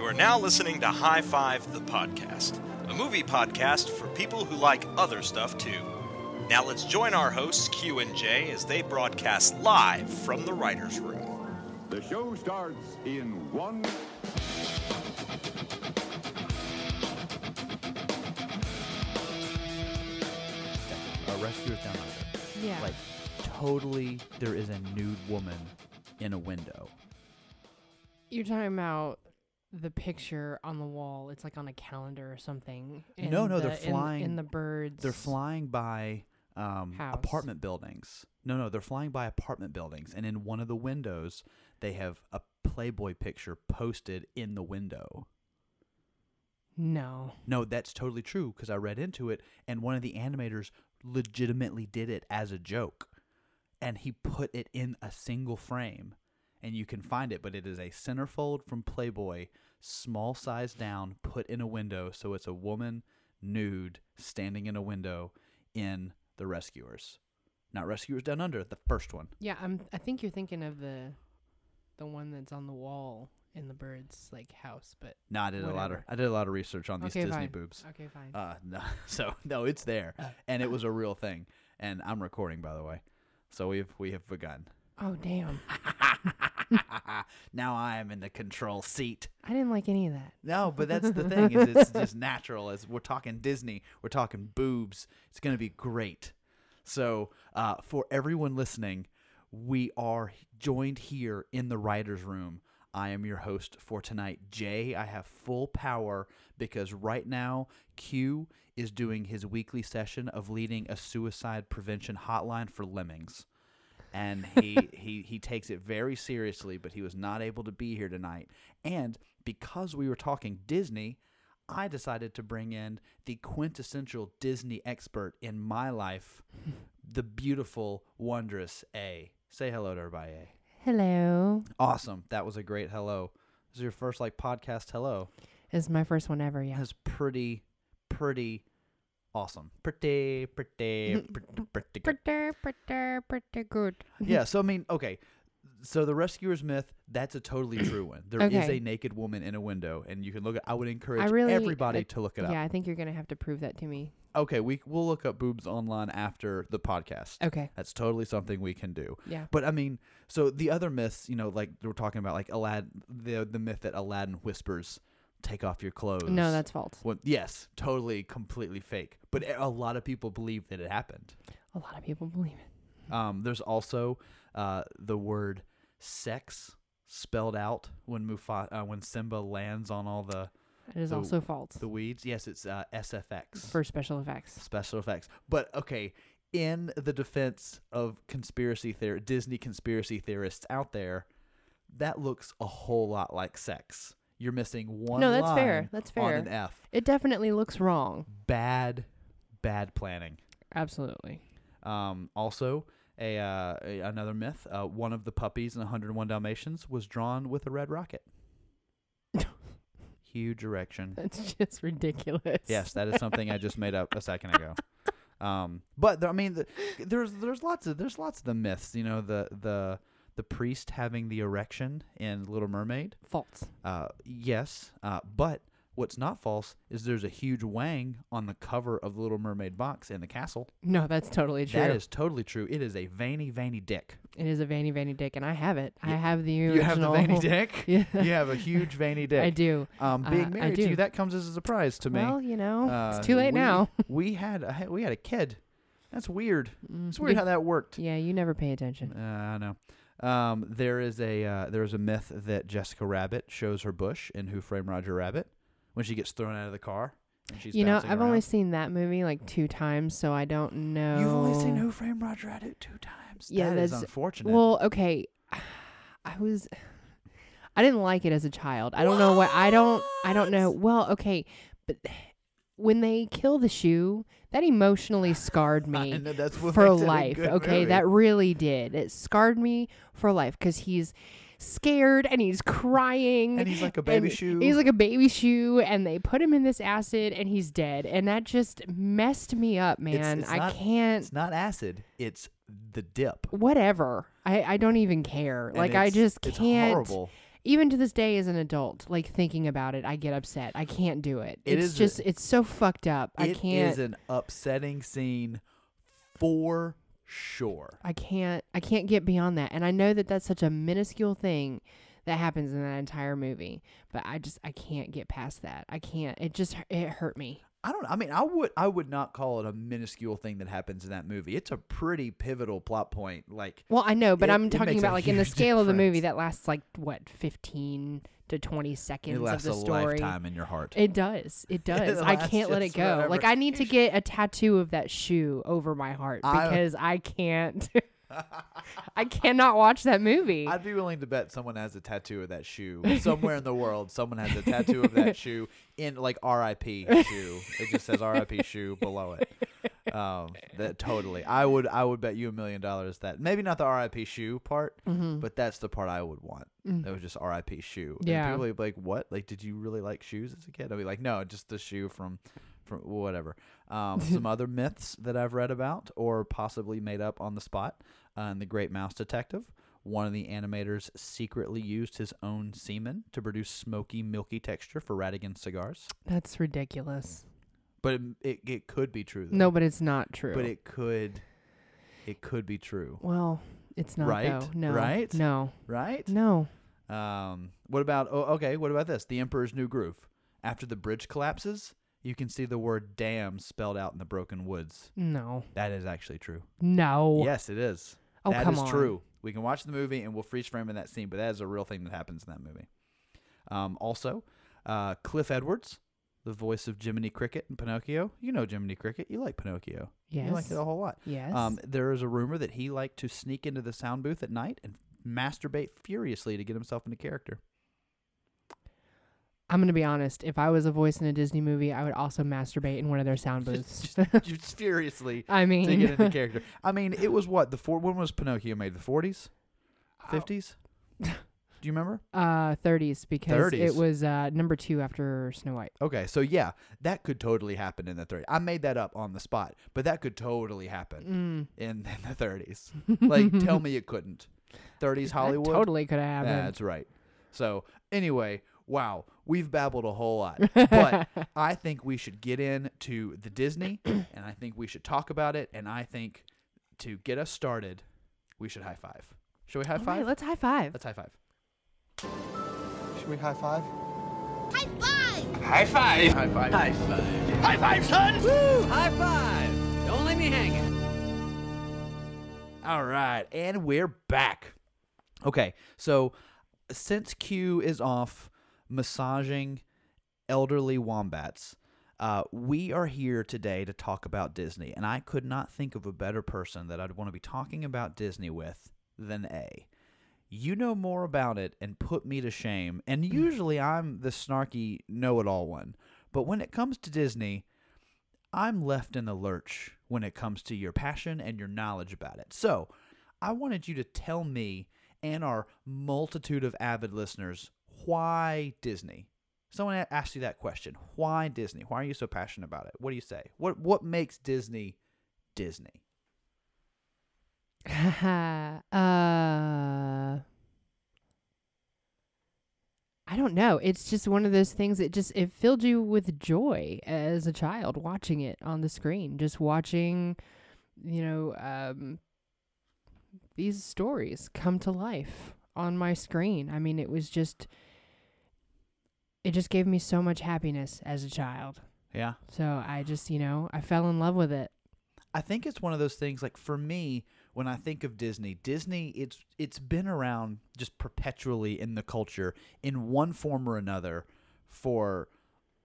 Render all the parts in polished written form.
You are now listening to High Five the Podcast, a movie podcast for people who like other stuff too. Now let's join our hosts Q and J as they broadcast live from the writer's room. The show starts in 1... A Rescuers Down Under. Yeah. Like, totally there is a nude woman in a window. You're talking about the picture on the wall. It's like on a calendar or something. No, they're flying. In the birds. They're flying by apartment buildings. No, they're flying by apartment buildings. And in one of the windows, they have a Playboy picture posted in the window. No, that's totally true because I read into it. And one of the animators legitimately did it as a joke. And he put it in a single frame. And you can find it, but it is a centerfold from Playboy, small size down, put in a window. So it's a woman nude standing in a window in The Rescuers. Not Rescuers Down Under, the first one. Yeah, I think you're thinking of the one that's on the wall in the bird's like house, but no, I did a lot of research on these Disney boobs. Okay, fine. No, it's there. And it was a real thing. And I'm recording, by the way. So we have begun. Oh, damn. Now I am in the control seat. I didn't like any of that. No, but that's the thing is it's just natural. As we're talking Disney, we're talking boobs. It's going to be great. So for everyone listening, we are joined here in the writer's room. I am your host for tonight, Jay. I have full power because right now Q is doing his weekly session of leading a suicide prevention hotline for lemmings. And he takes it very seriously, but he was not able to be here tonight. And because we were talking Disney, I decided to bring in the quintessential Disney expert in my life, the beautiful, wondrous A. Say hello to everybody, A. Hello. Awesome. That was a great hello. This is your first podcast hello. It's my first one ever, yeah. That's pretty awesome. Pretty good. Yeah, so I mean, okay. So the Rescuers myth, that's a totally true one. There is a naked woman in a window, and you can look at I would encourage everybody to look it up. Yeah, I think you're going to have to prove that to me. Okay, we'll look up boobs online after the podcast. Okay. That's totally something we can do. Yeah. But I mean, so the other myths, you know, like we're talking about like Aladdin, the myth that Aladdin whispers, take off your clothes. No, that's false. Well, yes, totally, completely fake. But a lot of people believe that it happened. A lot of people believe it. There's also the word sex spelled out when Simba lands on all the... It is also false. The weeds? Yes, it's SFX. For special effects. Special effects. But, okay, in the defense of Disney conspiracy theorists out there, that looks a whole lot like sex. You're missing one line. No, that's fair. That's fair. On an F. It definitely looks wrong. Bad planning. Absolutely. Also, another myth. One of the puppies in 101 Dalmatians was drawn with a red rocket. Huge erection. That's just ridiculous. Yes, that is something I just made up a second ago. But I mean, there's lots of the myths. You know, the priest having the erection in Little Mermaid. False. Yes. But what's not false is there's a huge wang on the cover of the Little Mermaid box in the castle. No, that's totally true. That is totally true. It is a veiny, veiny dick. It is a veiny, veiny dick, and I have it. Yeah. I have the original. You have the veiny dick? Yeah. You have a huge veiny dick. I do. Being married to you, that comes as a surprise to me. Well, you know, it's too late now. we had a kid. That's weird. It's weird how that worked. Yeah, you never pay attention. I know. There is a myth that Jessica Rabbit shows her bush in Who Framed Roger Rabbit when she gets thrown out of the car. And she's bouncing around. Only seen that movie like 2 times, so I don't know. You've only seen Who Framed Roger Rabbit 2 times. Yeah, that's unfortunate. Well, okay, I didn't like it as a child. I don't know what I don't know. Well, okay, but when they kill the shoe, that emotionally scarred me for life. Okay, that really did. It scarred me for life because he's scared and he's crying and he's like a baby shoe. He's like a baby shoe, and they put him in this acid, and he's dead. And that just messed me up, man. I can't. It's not acid. It's the dip. Whatever. I don't even care. Like I just can't. It's horrible. even to this day as an adult, like thinking about it, I get upset. I can't do it. It's so fucked up. I can't. It is an upsetting scene for sure. I can't get beyond that. And I know that that's such a minuscule thing that happens in that entire movie, but I can't get past that. I can't. It hurt me. I would not call it a minuscule thing that happens in that movie. It's a pretty pivotal plot point. Like, well, I know, but I'm talking about like in the scale difference. Of the movie that lasts like what 15 to 20 seconds of the story. It lasts a lifetime in your heart. It does. I can't let it go. Forever. Like I need to get a tattoo of that shoe over my heart because I can't. I cannot watch that movie. I'd be willing to bet someone has a tattoo of that shoe somewhere in the world. Someone has a tattoo of that shoe in like R.I.P. shoe. It just says R.I.P. shoe below it. That totally. I would bet you $1 million that maybe not the R.I.P. shoe part, but that's the part I would want. That was just R.I.P. shoe. Yeah. And people would be like, what? Like, did you really like shoes as a kid? I'd be like, no, just the shoe from whatever. Some other myths that I've read about or possibly made up on the spot. The Great Mouse Detective, one of the animators secretly used his own semen to produce smoky, milky texture for Ratigan cigars. That's ridiculous. But it could be true, though. No, but it's not true. But it could be true. Well, it's not, right? Though. No. Right? No. Right? No. What about this? The Emperor's New Groove. After the bridge collapses, you can see the word damn spelled out in the broken woods. No. That is actually true. No. Yes, it is. Oh, that come is on. True. We can watch the movie and we'll freeze frame in that scene, but that is a real thing that happens in that movie. Also, Cliff Edwards, the voice of Jiminy Cricket in Pinocchio. You know Jiminy Cricket. You like Pinocchio. Yes. You like it a whole lot. Yes. There is a rumor that he liked to sneak into the sound booth at night and masturbate furiously to get himself into character. I'm going to be honest. If I was a voice in a Disney movie, I would also masturbate in one of their sound booths. just furiously. I mean. To get into character. I mean, it was what? When was Pinocchio made? The 40s? 50s? Do you remember? 30s because 30s. It was number 2 after Snow White. Okay, so yeah, that could totally happen in the 30s. I made that up on the spot, but that could totally happen in the 30s. Like, tell me it couldn't. 30s Hollywood? That totally could have happened. That's right. So, anyway... Wow, we've babbled a whole lot, but I think we should get into the Disney, and I think we should talk about it, and I think to get us started, we should high five. Should we high five? Right, let's high five. Let's high five. Should we high five? High five! High five! High five! High five! High five, son! Woo! High five! Don't leave me hanging. All right, and we're back. Okay, so since Q is off massaging elderly wombats, we are here today to talk about Disney, and I could not think of a better person that I'd want to be talking about Disney with than A. You know more about it and put me to shame, and usually I'm the snarky know-it-all one, but when it comes to Disney, I'm left in the lurch when it comes to your passion and your knowledge about it. So, I wanted you to tell me and our multitude of avid listeners, why Disney? Someone asked you that question. Why Disney? Why are you so passionate about it? What do you say? What makes Disney Disney? I don't know. It's just one of those things that it filled you with joy as a child watching it on the screen, just watching, these stories come to life on my screen. I mean, it was just... It just gave me so much happiness as a child. Yeah. So I just, I fell in love with it. I think it's one of those things, like for me, when I think of Disney, it's been around just perpetually in the culture in one form or another for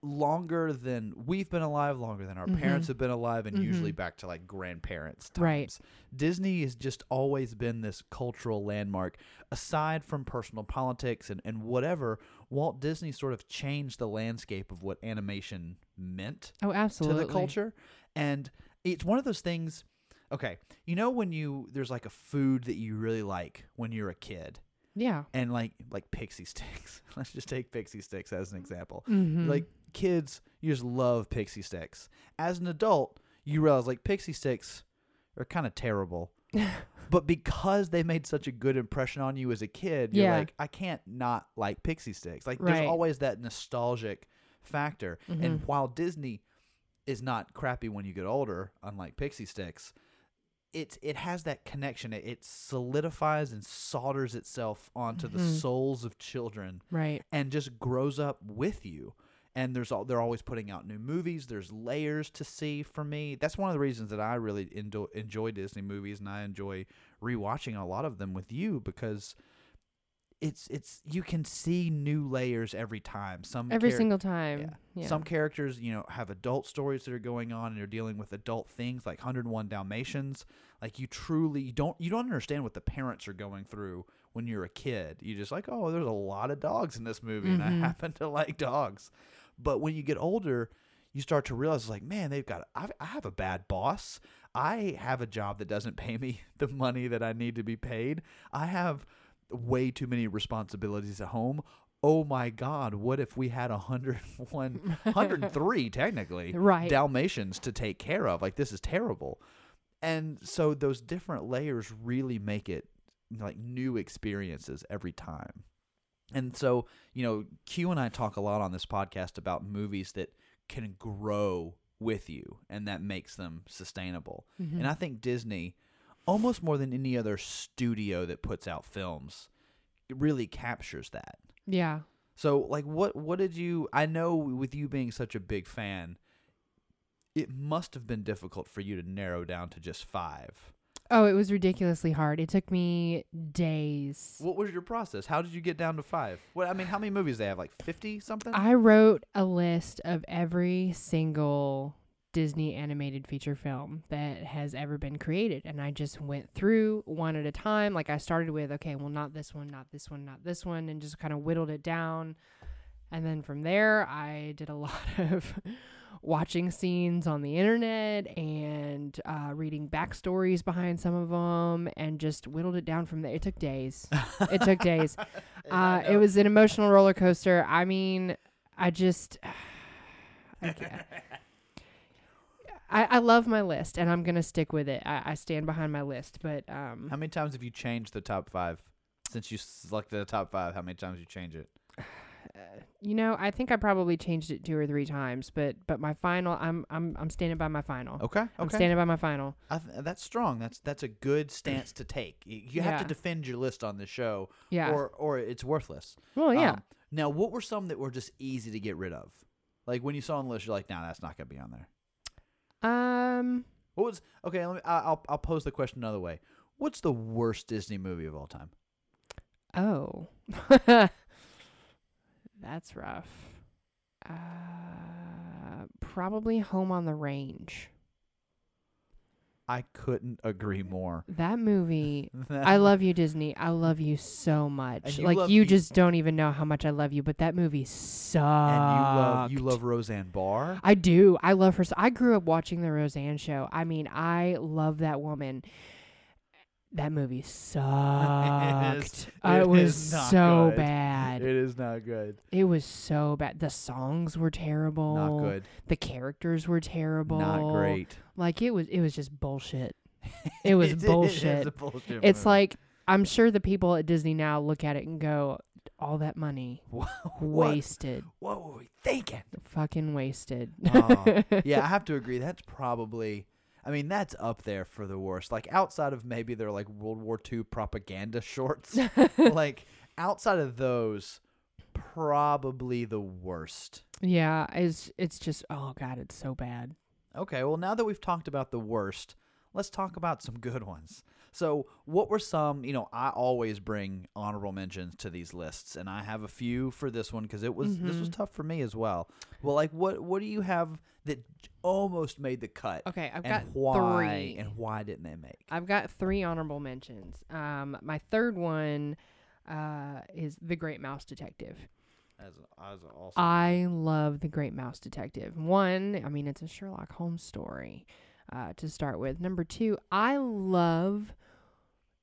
longer than we've been alive, longer than our parents have been alive, and usually back to like grandparents' times. Right. Disney has just always been this cultural landmark. Aside from personal politics and whatever, Walt Disney sort of changed the landscape of what animation meant to the culture. And it's one of those things, okay, when there's like a food that you really like when you're a kid. Yeah. And like pixie sticks. Let's just take pixie sticks as an example. Mm-hmm. Like kids, you just love pixie sticks. As an adult, you realize like pixie sticks are kind of terrible. But because they made such a good impression on you as a kid, you're like, I can't not like pixie sticks. Like there's always that nostalgic factor. Mm-hmm. And while Disney is not crappy when you get older, unlike pixie sticks, it has that connection. It solidifies and solders itself onto the souls of children, right? And just grows up with you. And they're always putting out new movies. There's layers to see for me. That's one of the reasons that I really enjoy Disney movies, and I enjoy rewatching a lot of them with you, because it's you can see new layers every time. Every single time. Yeah. Yeah. Some characters, have adult stories that are going on, and they're dealing with adult things, like 101 Dalmatians. Like you don't understand what the parents are going through when you're a kid. You just like, oh, there's a lot of dogs in this movie, and I happen to like dogs. But when you get older, you start to realize, like, man, I have a bad boss. I have a job that doesn't pay me the money that I need to be paid. I have way too many responsibilities at home. Oh my God, what if we had 103 technically, Dalmatians to take care of? Like, this is terrible. And so those different layers really make it like new experiences every time. And so, Q and I talk a lot on this podcast about movies that can grow with you, and that makes them sustainable. Mm-hmm. And I think Disney, almost more than any other studio that puts out films, it really captures that. Yeah. So, like, what did you... I know with you being such a big fan, it must have been difficult for you to narrow down to just 5. Oh, it was ridiculously hard. It took me days. What was your process? How did you get down to 5? Well, I mean, how many movies do they have? Like 50 something? I wrote a list of every single Disney animated feature film that has ever been created. And I just went through one at a time. Like, I started with, okay, well, not this one, not this one, not this one, and just kind of whittled it down. And then from there, I did a lot of watching scenes on the internet and reading backstories behind some of them, and just whittled it down from there. It took days. It was an emotional roller coaster. I mean, I can't. I love my list, and I'm going to stick with it. I stand behind my list. But how many times have you changed the top 5? Since you selected the top 5, how many times you change it? I think I probably changed it 2 or 3 times, but my final, I'm standing by my final. Okay. I'm standing by my final. That's strong. That's a good stance to take. You have to defend your list on the show, or it's worthless. Well, yeah. Now, what were some that were just easy to get rid of? Like, when you saw on the list, you're like, nah, that's not gonna be on there. I'll pose the question another way. What's the worst Disney movie of all time? Oh. That's rough. Probably Home on the Range. I couldn't agree more. That movie. I love you, Disney. I love you so much. You just don't even know how much I love you, but that movie sucked. And you love Roseanne Barr? I do. I love her. I grew up watching the Roseanne show. I mean, I love that woman. That movie sucked. It was so bad. It is not good. It was so bad. The songs were terrible. Not good. The characters were terrible. Not great. Like, it was just bullshit. It was bullshit. It is a bullshit. It's movie. Like, I'm sure the people at Disney now look at it and go, all that money wasted. What were we thinking? Fucking wasted. Yeah, I have to agree. That's probably... I mean, that's up there for the worst. Like, outside of maybe their, like, World War II propaganda shorts. Like, outside of those, probably the worst. Yeah, it's just, oh, God, it's so bad. Okay, well, now that we've talked about the worst, let's talk about some good ones. So, what were some, I always bring honorable mentions to these lists, and I have a few for this one because this was tough for me as well. Well, like, what do you have that almost made the cut? Okay, I've got three. And why didn't they make? I've got 3 honorable mentions. My third one is The Great Mouse Detective. As an awesome I love The Great Mouse Detective. One, I mean, it's a Sherlock Holmes story to start with. Number 2, I love,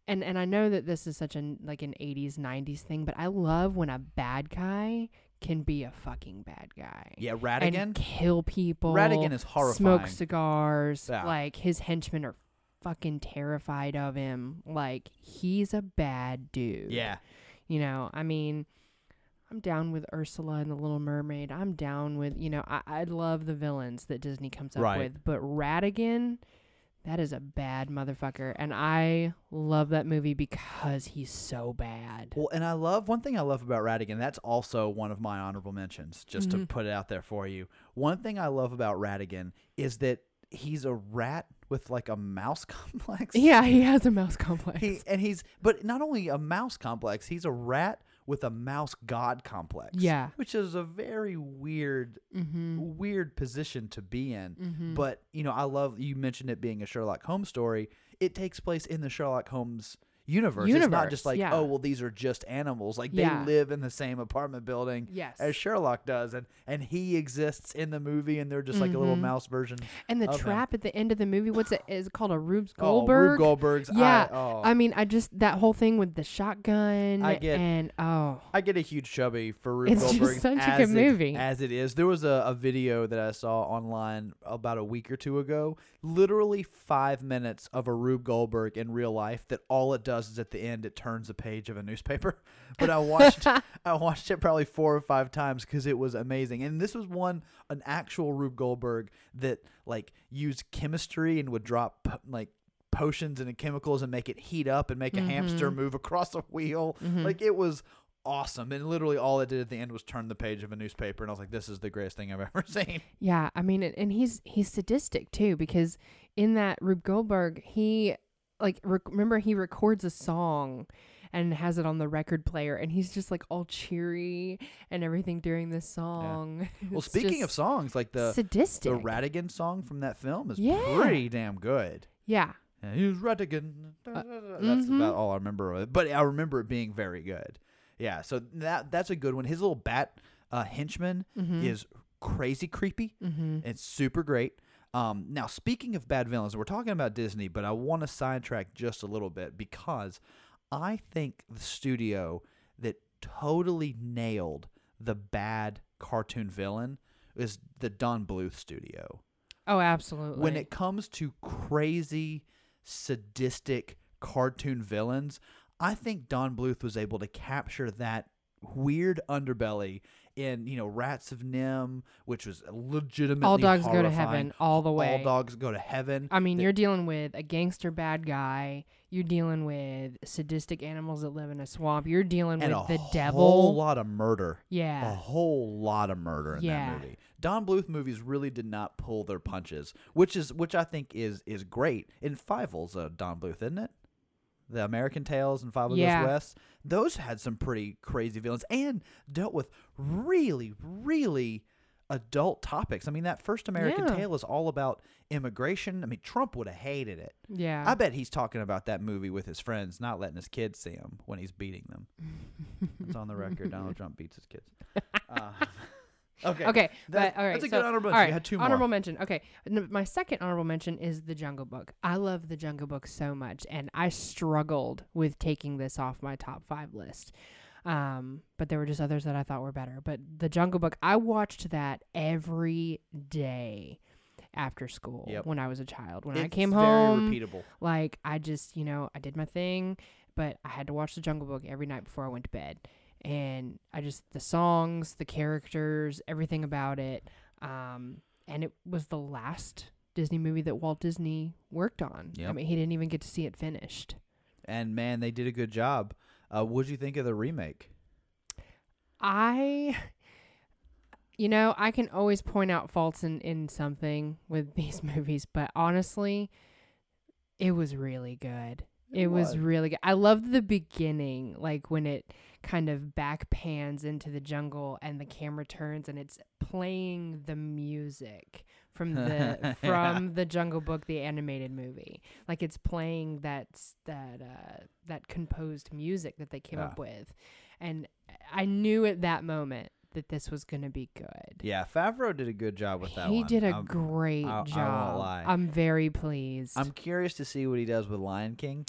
and I know that this is such an 80s, 90s thing, but I love when a bad guy can be a fucking bad guy. Yeah, Ratigan. And kill people. Ratigan is horrifying. Smoke cigars. Yeah. Like, his henchmen are fucking terrified of him. Like, he's a bad dude. Yeah. You know, I mean, I'm down with Ursula and the Little Mermaid. I'm down with, you know, I love the villains that Disney comes up with. But Ratigan, that is a bad motherfucker. And I love that movie because he's so bad. Well, and I love, one thing I love about Ratigan, that's also one of my honorable mentions, just to put it out there for you. One thing I love about Ratigan is that he's a rat with like a mouse complex. Yeah, he has a mouse complex. But not only a mouse complex, he's a rat with a mouse god complex. Yeah. Which is a very weird, weird position to be in. But, you know, I love, you mentioned it being a Sherlock Holmes story. It takes place in the Sherlock Holmes universe. It's not just like, oh, well, these are just animals. Like, they live in the same apartment building as Sherlock does. And he exists in the movie, and they're just like a little mouse version. And the trap at the end of the movie, is it called a Rube Goldberg? Oh, Rube Goldberg's. Yeah. I mean, I just, that whole thing with the shotgun. I get a huge chubby for Rube Goldberg. It's just such a good movie. As it is. There was a video that I saw online about a week or two ago. Literally 5 minutes of a Rube Goldberg in real life that all it does is at the end it turns a page of a newspaper, but I watched it probably 4 or 5 times because it was amazing. And this was an actual Rube Goldberg that like used chemistry and would drop like potions and chemicals and make it heat up and make a hamster move across a wheel. Like, it was awesome. And literally all it did at the end was turn the page of a newspaper, and I was like, this is the greatest thing I've ever seen. Yeah, I mean, and he's sadistic too, because in that Rube Goldberg, he remember, he records a song and has it on the record player, and he's just like all cheery and everything during this song. Yeah. Well, speaking of songs, like the Ratigan song from that film is pretty damn good. Yeah. And he's Ratigan. That's about all I remember of it. But I remember it being very good. Yeah. So that's a good one. His little bat henchman is crazy creepy. It's super great. Now, speaking of bad villains, we're talking about Disney, but I want to sidetrack just a little bit because I think the studio that totally nailed the bad cartoon villain is the Don Bluth studio. Oh, absolutely. When it comes to crazy, sadistic cartoon villains, I think Don Bluth was able to capture that weird underbelly in, you know, Rats of Nim, which was legitimately All Dogs horrifying. Go to Heaven all the way. All Dogs Go to Heaven. I mean, you're dealing with a gangster bad guy. You're dealing with sadistic animals that live in a swamp. You're dealing with the devil. A whole lot of murder. Yeah. A whole lot of murder in that movie. Don Bluth movies really did not pull their punches, which I think is great. And Fievel's Don Bluth, isn't it? The American Tales and Five of Those West, those had some pretty crazy villains and dealt with really, really adult topics. I mean, that first American Tale is all about immigration. I mean, Trump would have hated it. Yeah. I bet he's talking about that movie with his friends, not letting his kids see him when he's beating them. It's on the record. Donald Trump beats his kids. Okay. All right. That's a good honorable mention. Right, you had 2 more. Honorable mention. Okay. My second honorable mention is The Jungle Book. I love The Jungle Book so much, and I struggled with taking this off my top 5 list. But there were just others that I thought were better. But The Jungle Book, I watched that every day after school when I was a child. When I came home, very repeatable. Like, I just, you know, I did my thing, but I had to watch The Jungle Book every night before I went to bed. And I just, the songs, the characters, everything about it. And it was the last Disney movie that Walt Disney worked on. Yep. I mean, he didn't even get to see it finished. And man, they did a good job. What did you think of the remake? I can always point out faults in something with these movies, but honestly, it was really good. It was really good. I loved the beginning, like when it kind of back pans into the jungle and the camera turns and it's playing the music from the The Jungle Book, the animated movie. Like, it's playing that composed music that they came up with, and I knew at that moment that this was going to be good. Yeah, Favreau did a good job with that one. He did a great job. I won't lie. I'm very pleased. I'm curious to see what he does with Lion King.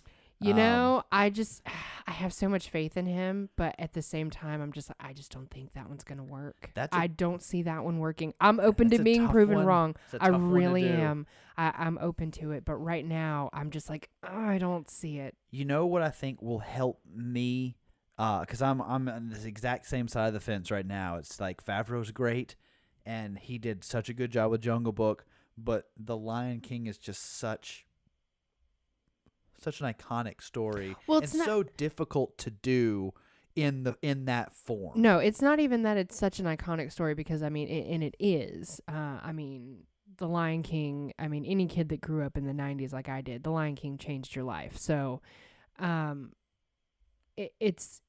I have so much faith in him, but at the same time, I just don't think that one's going to work. I don't see that one working. I'm open to being proven wrong. I really am. I'm open to it. But right now, I'm just like, I don't see it. You know what I think will help me? Because I'm on this exact same side of the fence right now. It's like Favreau's great, and he did such a good job with Jungle Book, but The Lion King is just such an iconic story. Well, it's so difficult to do in that form. No, it's not even that it's such an iconic story, because I mean, it is. The Lion King, any kid that grew up in the 90s like I did, The Lion King changed your life. So it's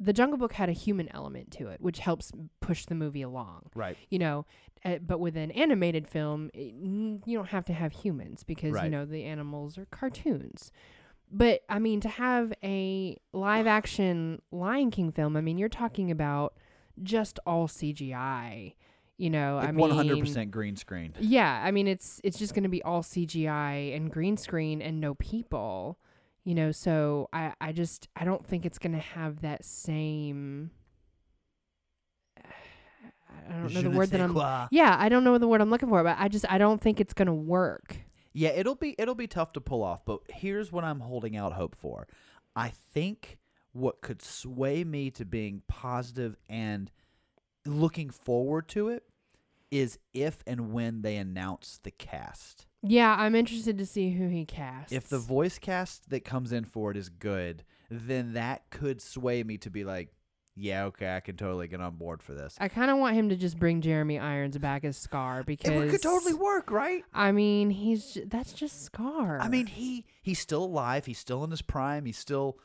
The Jungle Book had a human element to it, which helps push the movie along. Right. But with an animated film, you don't have to have humans because, the animals are cartoons. But, to have a live-action Lion King film, you're talking about just all CGI, 100% green screen. Yeah, it's just going to be all CGI and green screen and no people. So I don't think it's going to have that same, I don't know the word I'm looking for, but I don't think it's going to work. Yeah, it'll be tough to pull off, but here's what I'm holding out hope for. I think what could sway me to being positive and looking forward to it is if and when they announce the cast. Yeah, I'm interested to see who he casts. If the voice cast that comes in for it is good, then that could sway me to be like, yeah, okay, I can totally get on board for this. I kind of want him to just bring Jeremy Irons back as Scar, because... It could totally work, right? That's just Scar. He's still alive. He's still in his prime. He's still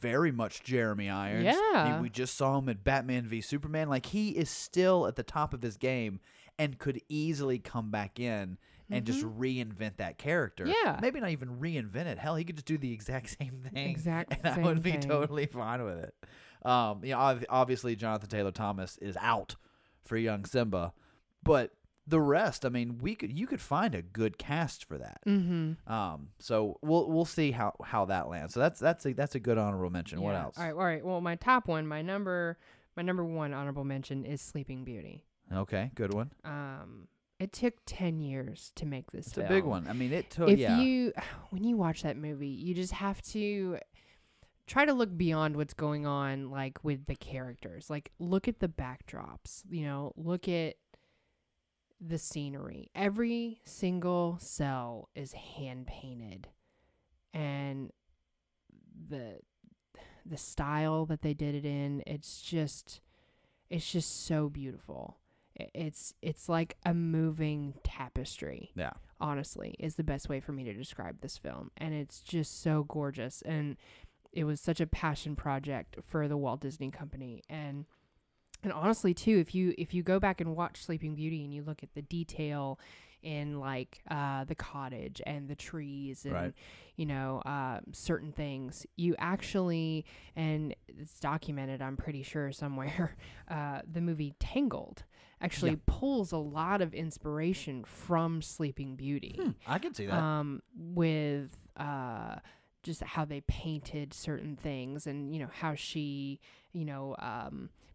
very much Jeremy Irons. Yeah. We just saw him in Batman v Superman. He is still at the top of his game and could easily come back in and just reinvent that character. Yeah. Maybe not even reinvent it. Hell, he could just do the exact same thing. And I would be totally fine with it. Obviously, Jonathan Taylor Thomas is out for young Simba. But the rest, you could find a good cast for that. Mm-hmm. So we'll see how that lands. So that's a good honorable mention. Yeah. What else? All right. Well, my top one, my number one honorable mention is Sleeping Beauty. Okay, good one. It took 10 years to make this film. It's a big one. When you watch that movie, you just have to try to look beyond what's going on, with the characters. Look at the backdrops, look at the scenery. Every single cell is hand-painted. And the style that they did it in, it's just so beautiful. It's like a moving tapestry. Yeah. Honestly, is the best way for me to describe this film. And it's just so gorgeous. And it was such a passion project for the Walt Disney Company. And honestly, too, if you go back and watch Sleeping Beauty and you look at the detail in the cottage and the trees and, certain things, and it's documented, I'm pretty sure somewhere, the movie Tangled actually pulls a lot of inspiration from Sleeping Beauty. I can see that. With just how they painted certain things and, how she,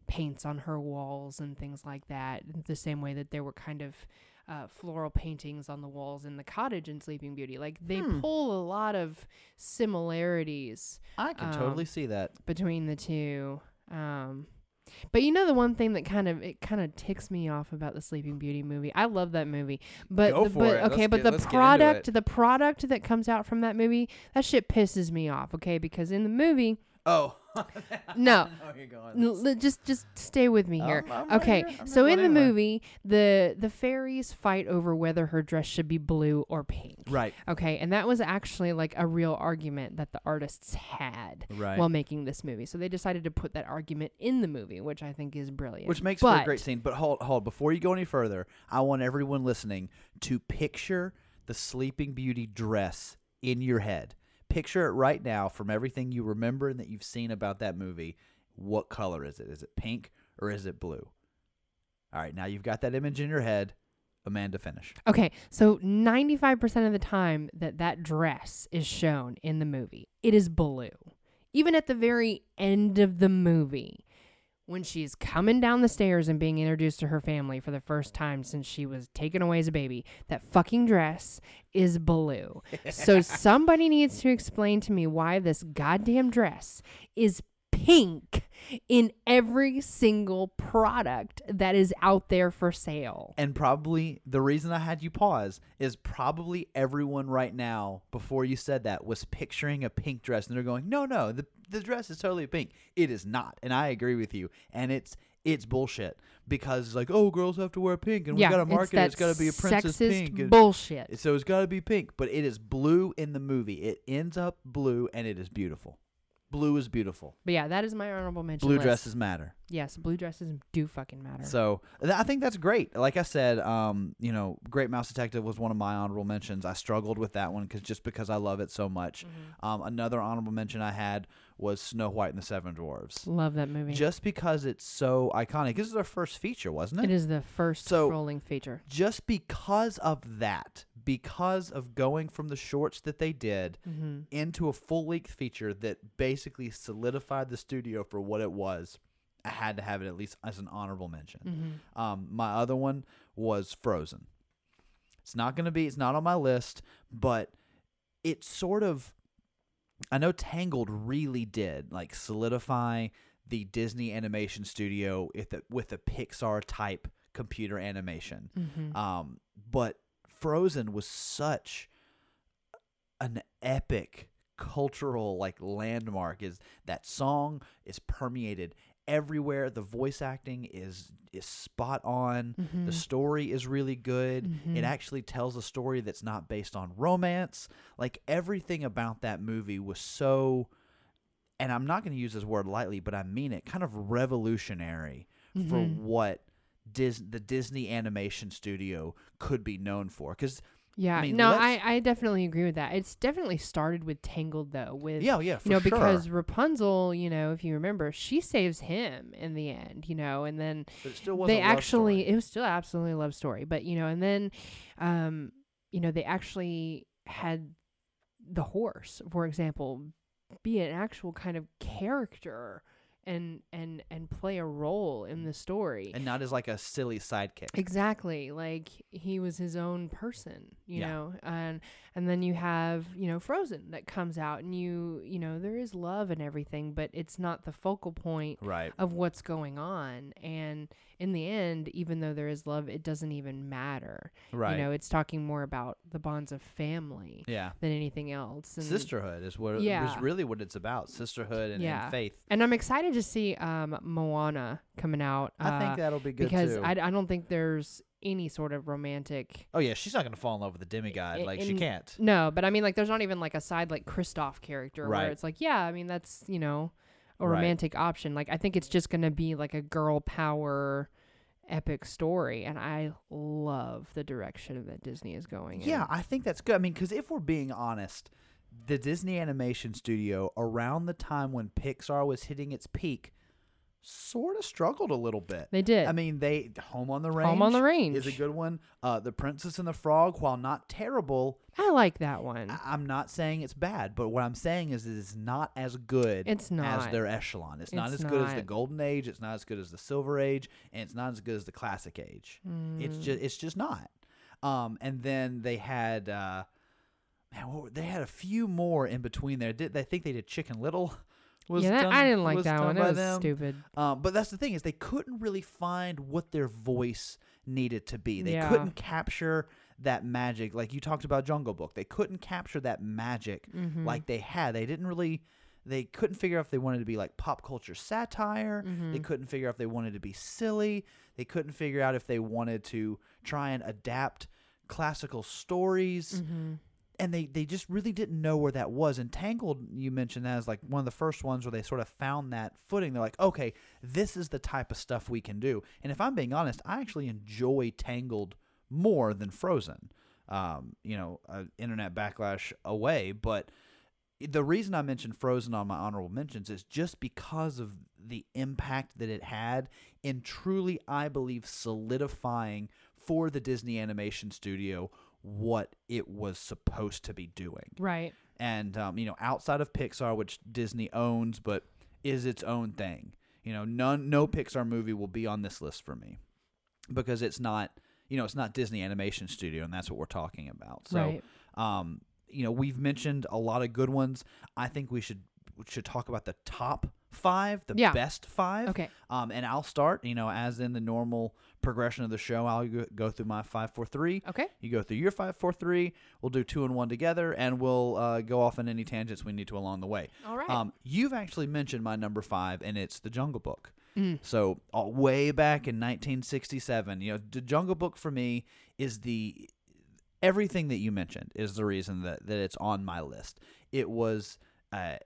paints on her walls and things like that. The same way that there were kind of, floral paintings on the walls in the cottage in Sleeping Beauty. They pull a lot of similarities. I can totally see that between the two. But the one thing that kind of ticks me off about the Sleeping Beauty movie. I love that movie, the product that comes out from that movie, that shit pisses me off. Okay, because in the movie, no, just stay with me here. In the movie, the fairies fight over whether her dress should be blue or pink. Right. Okay, and that was actually a real argument that the artists had while making this movie. So they decided to put that argument in the movie, which I think is brilliant. Which makes for a great scene. But hold, before you go any further, I want everyone listening to picture the Sleeping Beauty dress in your head. Picture it right now from everything you remember and that you've seen about that movie. What color is it? Is it pink or is it blue? All right, now you've got that image in your head. Amanda, finish. Okay, so 95% of the time that dress is shown in the movie, it is blue. Even at the very end of the movie, when she's coming down the stairs and being introduced to her family for the first time since she was taken away as a baby, that fucking dress is blue. So somebody needs to explain to me why this goddamn dress is pink in every single product that is out there for sale. And probably the reason I had you pause is probably everyone right now, before you said that, was picturing a pink dress and they're going, no, the dress is totally pink. It is not. And I agree with you. And it's bullshit because it's like, oh, girls have to wear pink and we got to market it. It's got to be a princess pink. And bullshit. So it's got to be pink, but it is blue in the movie. It ends up blue and it is beautiful. Blue is beautiful. But yeah, that is my honorable mention. Blue dresses matter. Yes, blue dresses do fucking matter. So I think that's great. Like I said, Great Mouse Detective was one of my honorable mentions. I struggled with that one because I love it so much. Mm-hmm. Another honorable mention I had was Snow White and the Seven Dwarfs. Love that movie. Just because it's so iconic. This is their first feature, wasn't it? It is the first rolling feature. Just because of that, because of going from the shorts that they did into a full-length feature that basically solidified the studio for what it was, I had to have it at least as an honorable mention. Mm-hmm. My other one was Frozen. It's not on my list, but it sort of, I know Tangled really did like solidify the Disney animation studio with a Pixar type computer animation. Mm-hmm. But Frozen was such an epic cultural landmark. Is that song is permeated everywhere. The voice acting is spot on. Mm-hmm. The story is really good. Mm-hmm. It actually tells a story that's not based on romance. Everything about that movie was so, and I'm not going to use this word lightly, but I mean it, kind of revolutionary for what the Disney animation studio could be known for. I definitely agree with that. It's definitely started with Tangled, though. For sure. Because Rapunzel, if you remember, she saves him in the end, and then but it still was it was still absolutely a love story. But and then, they actually had the horse, for example, be an actual kind of character and play a role in the story and not as a silly sidekick. Exactly. He was his own person, you know, and then you have, Frozen that comes out and there is love and everything, but it's not the focal point of what's going on. And in the end, even though there is love, it doesn't even matter. Right. It's talking more about the bonds of family than anything else. And sisterhood is what is really what it's about. Sisterhood and faith. And I'm excited to see Moana coming out. I think that'll be good because too. I don't think there's any sort of romantic. Oh yeah, she's not gonna fall in love with the demigod. She can't. No, but I mean, there's not even a side Kristoff character where it's that's a romantic option. I think it's just gonna be a girl power epic story, and I love the direction that Disney is going in. Yeah, I think that's good. I mean, because if we're being honest, the Disney animation studio around the time when Pixar was hitting its peak sort of struggled a little bit. They did. I mean, Home on the Range is a good one. The Princess and the Frog, while not terrible, I like that one. I'm not saying it's bad, but what I'm saying is it's not as good as their echelon. It's not as good as the Golden Age. It's not as good as the Silver Age, and it's not as good as the Classic Age. Mm. It's just not. And then they had they had a few more in between there. I think they did Chicken Little. I didn't like that one. It was stupid. But that's the thing is they couldn't really find what their voice needed to be. They couldn't capture that magic. Like you talked about Jungle Book. They couldn't capture that magic like they had. They couldn't figure out if they wanted to be pop culture satire. Mm-hmm. They couldn't figure out if they wanted to be silly. They couldn't figure out if they wanted to try and adapt classical stories. Mm-hmm. And they just really didn't know where that was. And Tangled, you mentioned that, is one of the first ones where they sort of found that footing. They're okay, this is the type of stuff we can do. And if I'm being honest, I actually enjoy Tangled more than Frozen. Internet backlash away. But the reason I mentioned Frozen on my honorable mentions is just because of the impact that it had in truly, I believe, solidifying for the Disney Animation Studio what it was supposed to be doing. Right. And, you know, outside of Pixar, which Disney owns, but is its own thing, you know, no Pixar movie will be on this list for me because it's not, you know, it's not Disney Animation Studio, and that's what we're talking about. So, right. You know, we've mentioned a lot of good ones. I think we should talk about the top five, the best five. Okay. And I'll start, you know, as in the normal progression of the show, I'll go through my 5, 4, 3. Okay. You go through your 5, 4, 3. We'll do 2 and 1 together, and we'll go off on any tangents we need to along the way. All right. You've actually mentioned my number 5, and it's The Jungle Book. Mm. So way back in 1967, you know, The Jungle Book for me is everything that you mentioned is the reason that it's on my list. It was a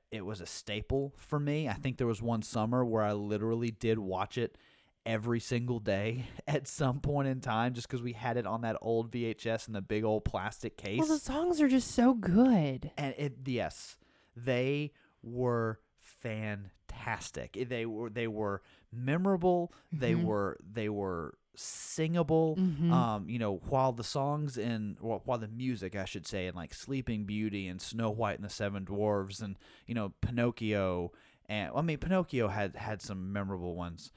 staple for me. I think there was one summer where I literally did watch it every single day at some point in time, just because we had it on that old VHS in the big old plastic case. Well, the songs are just so good. And they were fantastic. They were memorable. Mm-hmm. They were singable. Mm-hmm. You know, while the music, I should say, in like Sleeping Beauty and Snow White and the Seven Dwarfs, and, you know, Pinocchio, and Pinocchio had some memorable ones.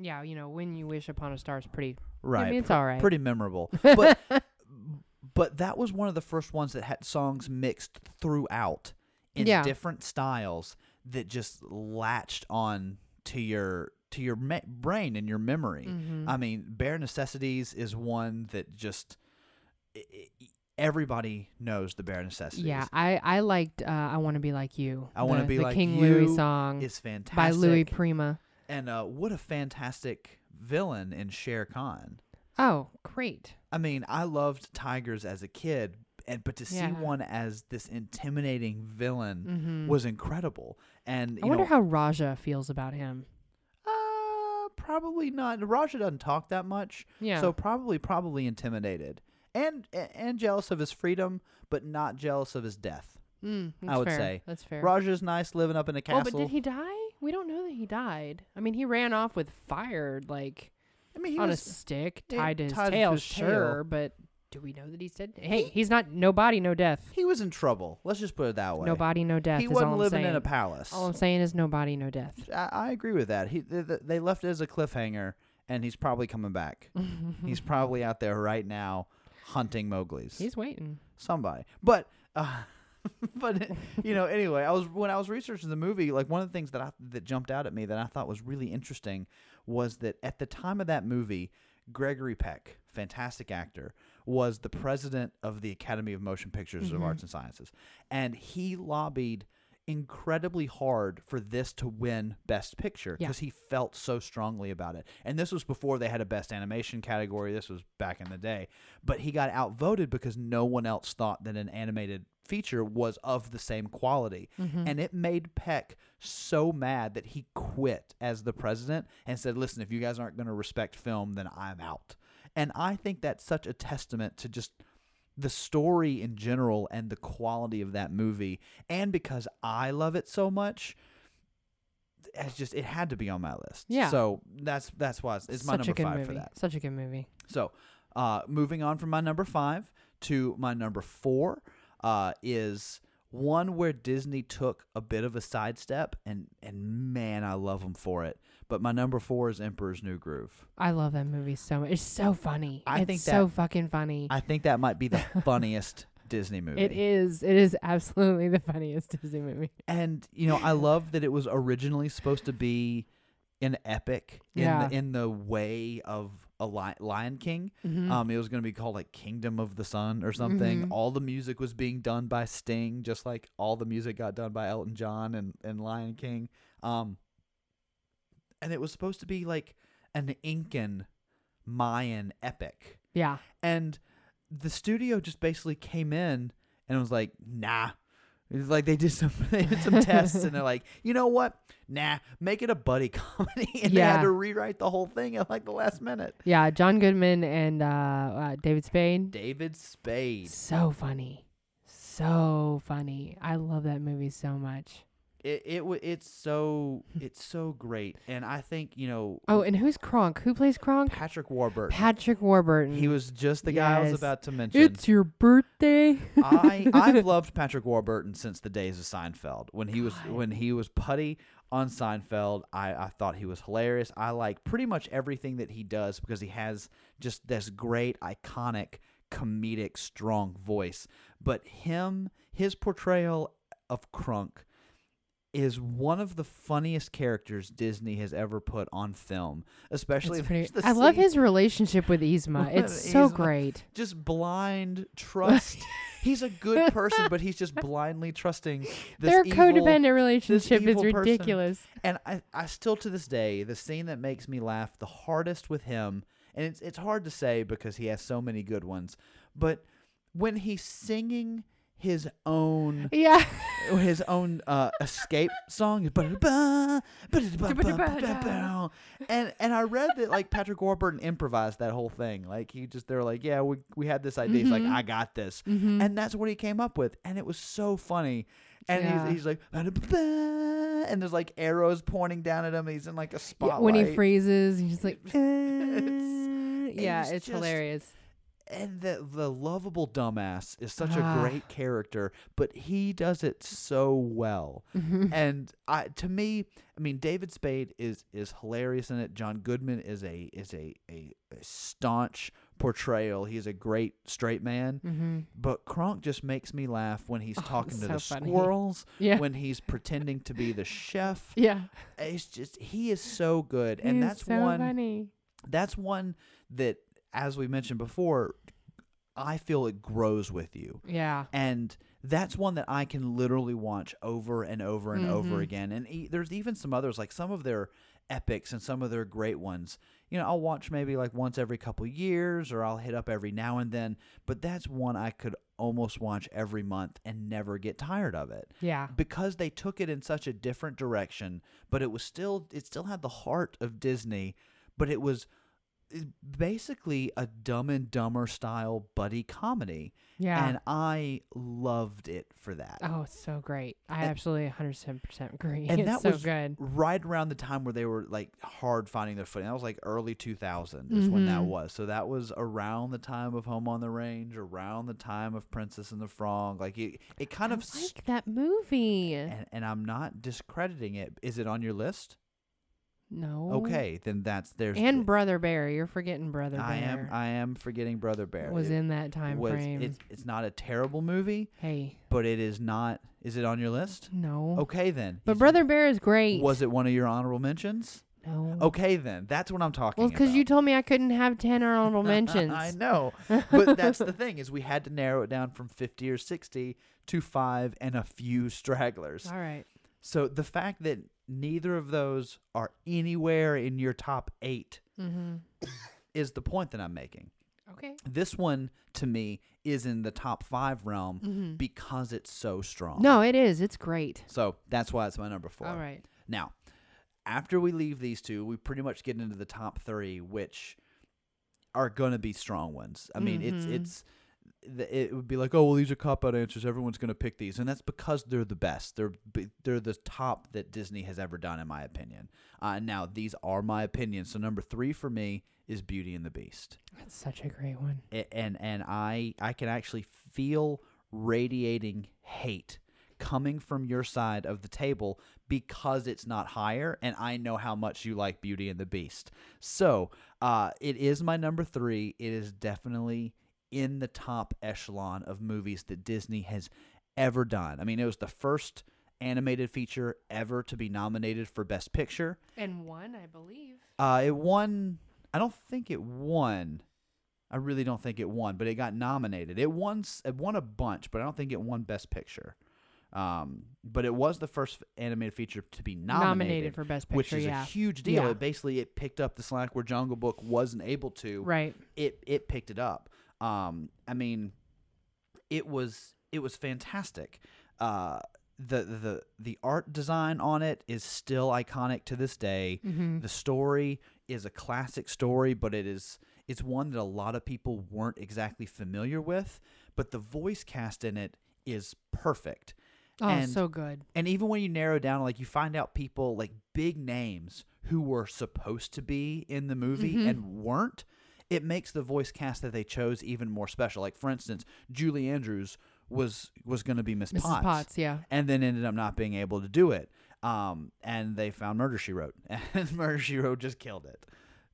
Yeah, you know, When You Wish Upon a Star is pretty right. I mean, it's all right. Pretty memorable. But that was one of the first ones that had songs mixed throughout in different styles that just latched on to your brain and your memory. Mm-hmm. I mean, Bare Necessities is one that just everybody knows the Bare Necessities. Yeah, I liked I Want to Be Like You. I Want to Be Like You. The King Louis song is fantastic. By Louis Prima. And what a fantastic villain in Shere Khan. Oh, great. I mean, I loved tigers as a kid, but to see one as this intimidating villain was incredible. And I wonder how Raja feels about him. Probably not. Raja doesn't talk that much, so probably intimidated and jealous of his freedom, but not jealous of his death. I would say that's fair. Raja's nice, living up in a castle. Oh, but did he die? We don't know that he died. I mean, he ran off with fire, he on was, a stick tied to his tail. Sure, but do we know that he said? Hey, he's not. No body, no death. He was in trouble. Let's just put it that way. No body, no death. He wasn't living in a palace. All I'm saying is no body, no death. I agree with that. They left it as a cliffhanger, and he's probably coming back. He's probably out there right now, hunting Mowgli's. He's waiting somebody. But you know, anyway, when I was researching the movie, like one of the things that jumped out at me that I thought was really interesting was that at the time of that movie, Gregory Peck, fantastic actor, was the president of the Academy of Motion Pictures of Arts and Sciences. And he lobbied incredibly hard for this to win Best Picture because he felt so strongly about it. And this was before they had a Best Animation category. This was back in the day. But he got outvoted because no one else thought that an animated feature was of the same quality. And it made Peck so mad that he quit as the president and said, listen, if you guys aren't going to respect film, then I'm out. And I think that's such a testament to just the story in general and the quality of that movie. And because I love it so much, it's just, it had to be on my list. Yeah. So that's why it's my number 5 for that. Such a good movie. So moving on from my number 5 to my number 4 is one where Disney took a bit of a sidestep, and man, I love them for it. But my number 4 is Emperor's New Groove. I love that movie so much. It's so funny. So fucking funny. I think that might be the funniest Disney movie. It is. It is absolutely the funniest Disney movie. And, you know, I love that it was originally supposed to be an epic in the way of a Lion King. It was going to be called like Kingdom of the Sun or something. All the music was being done by Sting, just like all the music got done by Elton John and Lion King. And it was supposed to be like an Incan Mayan epic. Yeah. And the studio just basically came in and was like, nah. It was like they did some tests and they're like, you know what? Nah, make it a buddy comedy. And they had to rewrite the whole thing at like the last minute. Yeah, John Goodman and David Spade. David Spade. So funny. I love that movie so much. It's so great, and I think, you know. Oh, and who's Kronk? Who plays Kronk? Patrick Warburton. Patrick Warburton. He was just the guy I was about to mention. It's your birthday. I've loved Patrick Warburton since the days of Seinfeld. When he was Putty on Seinfeld, I thought he was hilarious. I like pretty much everything that he does because he has just this great iconic comedic strong voice. But his portrayal of Kronk is one of the funniest characters Disney has ever put on film, especially. I love his relationship with Yzma. It's so great. Just blind trust. He's a good person, but he's just blindly trusting this Their evil, codependent relationship is ridiculous. Person. And I still, to this day, the scene that makes me laugh the hardest with him, and it's hard to say because he has so many good ones, but when he's singing his own escape song, and I read that like Patrick Warburton improvised that whole thing, like they're like, yeah, we had this idea. Mm-hmm. He's like, I got this. Mm-hmm. And that's what he came up with, and it was so funny. And he's like, and there's like arrows pointing down at him, he's in like a spotlight. When he freezes, he's just like it's just hilarious. And the lovable dumbass is such a great character, but he does it so well. Mm-hmm. And to me, David Spade is hilarious in it. John Goodman is a staunch portrayal. He's a great straight man. Mm-hmm. But Kronk just makes me laugh when he's talking to the squirrels, when he's pretending to be the chef. Yeah. It's just, he is so good. And that's one that, as we mentioned before, I feel it grows with you. Yeah. And that's one that I can literally watch over and over and over again. And there's even some others, like some of their epics and some of their great ones, you know, I'll watch maybe like once every couple years, or I'll hit up every now and then. But that's one I could almost watch every month and never get tired of it. Yeah. Because they took it in such a different direction, but it still had the heart of Disney, but it was basically a Dumb and Dumber style buddy comedy. Yeah. And I loved it for that. Oh, it's so great. I absolutely 110% agree. And it's so good. Right around the time where they were like hard finding their footing. That was like early 2000 is when that was. So that was around the time of Home on the Range, around the time of Princess and the Frog. Like it kind of like that movie. And I'm not discrediting it. Is it on your list? No. Okay, then there's Brother Bear. You're forgetting Brother Bear. I am forgetting Brother Bear. Was in that time frame. It's not a terrible movie. Hey. But it is not. Is it on your list? No. Okay, then. But Brother Bear is great. Was it one of your honorable mentions? No. Okay, then. That's what I'm talking about. Well, because you told me I couldn't have 10 honorable mentions. I know. But that's the thing, is we had to narrow it down from 50 or 60 to 5 and a few stragglers. All right. So the fact that neither of those are anywhere in your top 8 is the point that I'm making. Okay. This one, to me, is in the top 5 realm because it's so strong. No, it is. It's great. So that's why it's my number 4. All right. Now, after we leave these two, we pretty much get into the top 3, which are going to be strong ones. I mean, it would be like, oh, well, these are cop-out answers. Everyone's going to pick these. And that's because they're the best. They're the top that Disney has ever done, in my opinion. Now, these are my opinions. So number 3 for me is Beauty and the Beast. That's such a great one. And I can actually feel radiating hate coming from your side of the table because it's not higher, and I know how much you like Beauty and the Beast. So it is my number 3. It is definitely in the top echelon of movies that Disney has ever done. I mean, it was the first animated feature ever to be nominated for Best Picture. And won, I believe. It won. I don't think it won. I really don't think it won, but it got nominated. It won a bunch, but I don't think it won Best Picture. But it was the first animated feature to be nominated for Best Picture, which is a huge deal. Yeah. It picked up the slack where Jungle Book wasn't able to. Right. It picked it up. I mean, it was fantastic. The art design on it is still iconic to this day. Mm-hmm. The story is a classic story, but it's one that a lot of people weren't exactly familiar with. But the voice cast in it is perfect. Oh, and, so good. And even when you narrow down, like, you find out people, like, big names who were supposed to be in the movie mm-hmm. and weren't, it makes the voice cast that they chose even more special. Like, for instance, Julie Andrews was going to be Miss Potts. Miss Potts, yeah. And then ended up not being able to do it. And they found Murder, She Wrote. And Murder, She Wrote just killed it.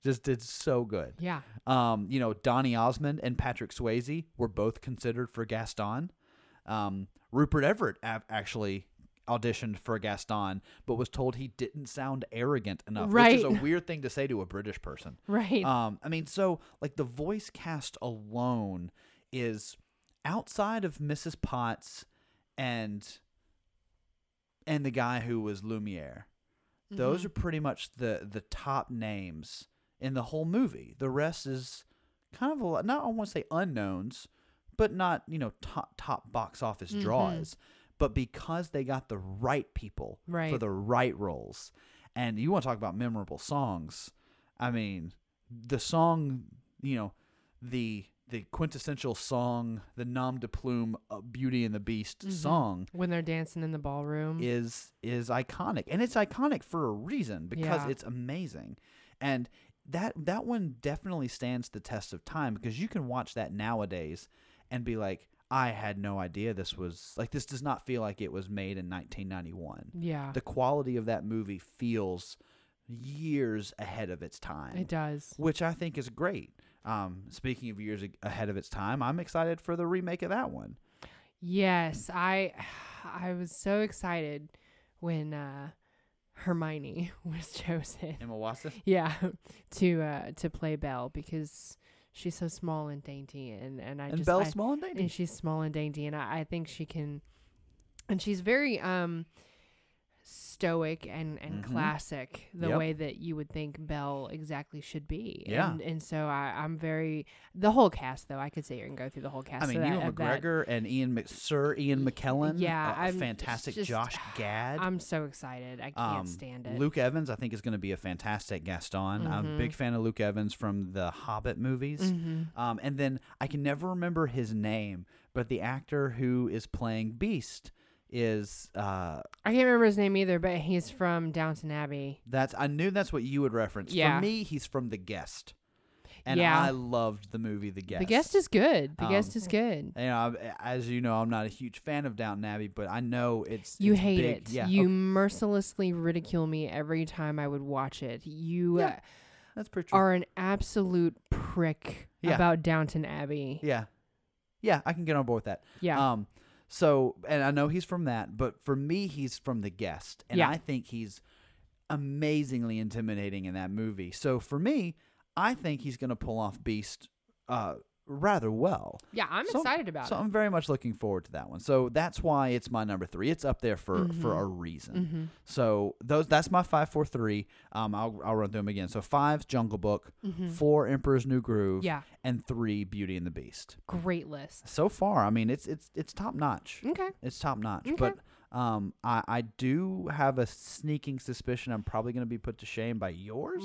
Just did so good. Yeah. You know, Donny Osmond and Patrick Swayze were both considered for Gaston. Rupert Everett actually auditioned for Gaston, but was told he didn't sound arrogant enough, right. Which is a weird thing to say to a British person. Right. I mean, so, like, the voice cast alone is, outside of Mrs. Potts and the guy who was Lumiere, mm-hmm. those are pretty much the top names in the whole movie. The rest is kind of a, not I want to say unknowns, but not, you know, top box office mm-hmm. draws. But because they got the right people right. for the right roles. And you want to talk about memorable songs. I mean, the song, you know, the quintessential song, the nom de plume Beauty and the Beast mm-hmm. song. When they're dancing in the ballroom. Is iconic. And it's iconic for a reason, because yeah. it's amazing. And that one definitely stands the test of time, because you can watch that nowadays and be like, I had no idea this was, like, this does not feel like it was made in 1991. Yeah. The quality of that movie feels years ahead of its time. It does. Which I think is great. Speaking of years ahead of its time, I'm excited for the remake of that one. Yes. I was so excited when Hermione was chosen. Emma Watson? Yeah. To play Belle, because she's so small and dainty, and Belle's small and dainty. And she's small and dainty, and I think she can, and she's very stoic and mm-hmm. classic, the yep. way that you would think Belle exactly should be. Yeah. And so I'm very, the whole cast, though, I could sit here and go through the whole cast. I mean, Ewan McGregor and Sir Ian McKellen. Yeah. Fantastic. Just, Josh Gad. I'm so excited. I can't stand it. Luke Evans, I think, is going to be a fantastic Gaston. Mm-hmm. I'm a big fan of Luke Evans from the Hobbit movies. Mm-hmm. And then I can never remember his name, but the actor who is playing Beast is I can't remember his name either, but he's from Downton Abbey. I knew that's what you would reference. Yeah. For me, he's from The Guest, and yeah. I loved the movie The Guest. The Guest is good. The Guest is good. You know, as you know, I'm not a huge fan of Downton Abbey, but I know it's you it's hate big. It. Yeah. You okay. mercilessly ridicule me every time I would watch it. You yeah, that's pretty true. Are an absolute prick yeah. about Downton Abbey. Yeah, yeah, I can get on board with that. Yeah. So, and I know he's from that, but for me, he's from The Guest. And yeah. I think he's amazingly intimidating in that movie. So for me, I think he's going to pull off Beast rather well. Yeah, I'm excited about it. So I'm very much looking forward to that one. So that's why it's my number 3. It's up there for a reason. Mm-hmm. So that's my 5, 4, 3. I'll run through them again. So 5, Jungle Book. Mm-hmm. 4, Emperor's New Groove. Yeah. And 3, Beauty and the Beast. Great list. So far, I mean, it's top notch. Okay. It's top notch. Okay. But I do have a sneaking suspicion I'm probably going to be put to shame by yours.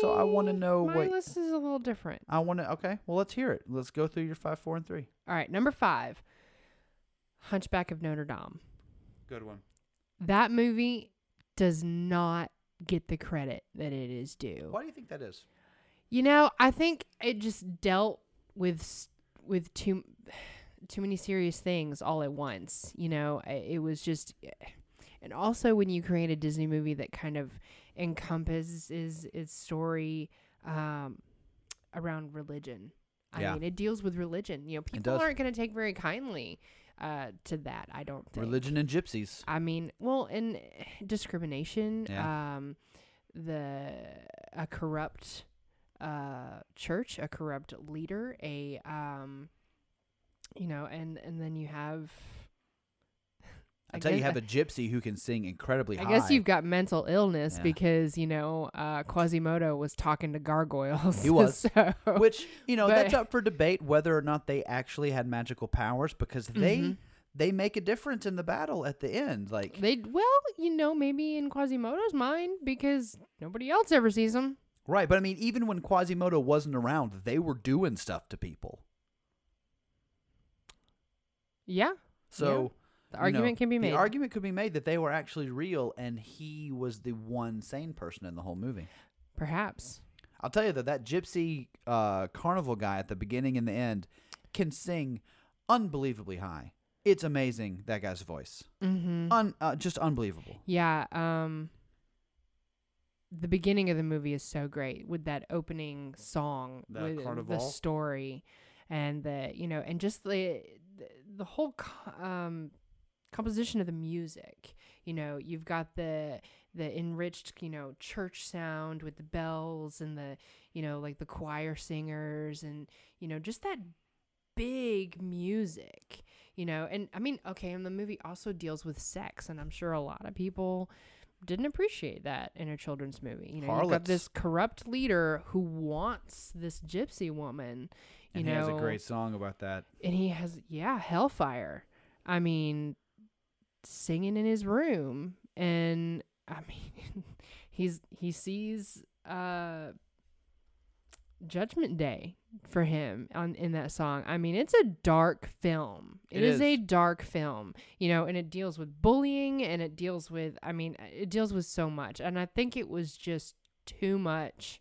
So I want to know what. My list is a little different. Okay, well, let's hear it. Let's go through your 5, 4, and 3. All right, number 5, Hunchback of Notre Dame. Good one. That movie does not get the credit that it is due. Why do you think that is? You know, I think it just dealt with too many serious things all at once. You know, it was just, and also when you create a Disney movie that kind of encompasses its story around religion. I mean, it deals with religion. You know, people aren't going to take very kindly to that, I don't think. Religion and gypsies. I mean, well, and discrimination, a corrupt church, a corrupt leader, and then you have... I guess you have a gypsy who can sing incredibly high. I guess you've got mental illness because, you know, Quasimodo was talking to gargoyles. He was. So, which, you know, that's up for debate whether or not they actually had magical powers, because they make a difference in the battle at the end. Like maybe in Quasimodo's mind, because nobody else ever sees them. Right. But I mean, even when Quasimodo wasn't around, they were doing stuff to people. Yeah. So... Yeah. The argument can be made. The argument could be made that they were actually real, and he was the one sane person in the whole movie. Perhaps. I'll tell you that that gypsy carnival guy at the beginning and the end can sing unbelievably high. It's amazing, that guy's voice. Mm-hmm. Just unbelievable. Yeah. The beginning of the movie is so great with that opening song, with the story, and and just the whole composition of the music. You've got the enriched, church sound with the bells and the, like the choir singers, and just that big music. And I mean, okay, and the movie also deals with sex, and I'm sure a lot of people didn't appreciate that in a children's movie. You've got this corrupt leader who wants this gypsy woman. He has a great song about that. And he has, Hellfire. I mean, singing in his room, and I mean, he sees Judgment Day for him in that song. I mean, it's a dark film. It is a dark film, and it deals with bullying, and it deals with, it deals with so much. And I think it was just too much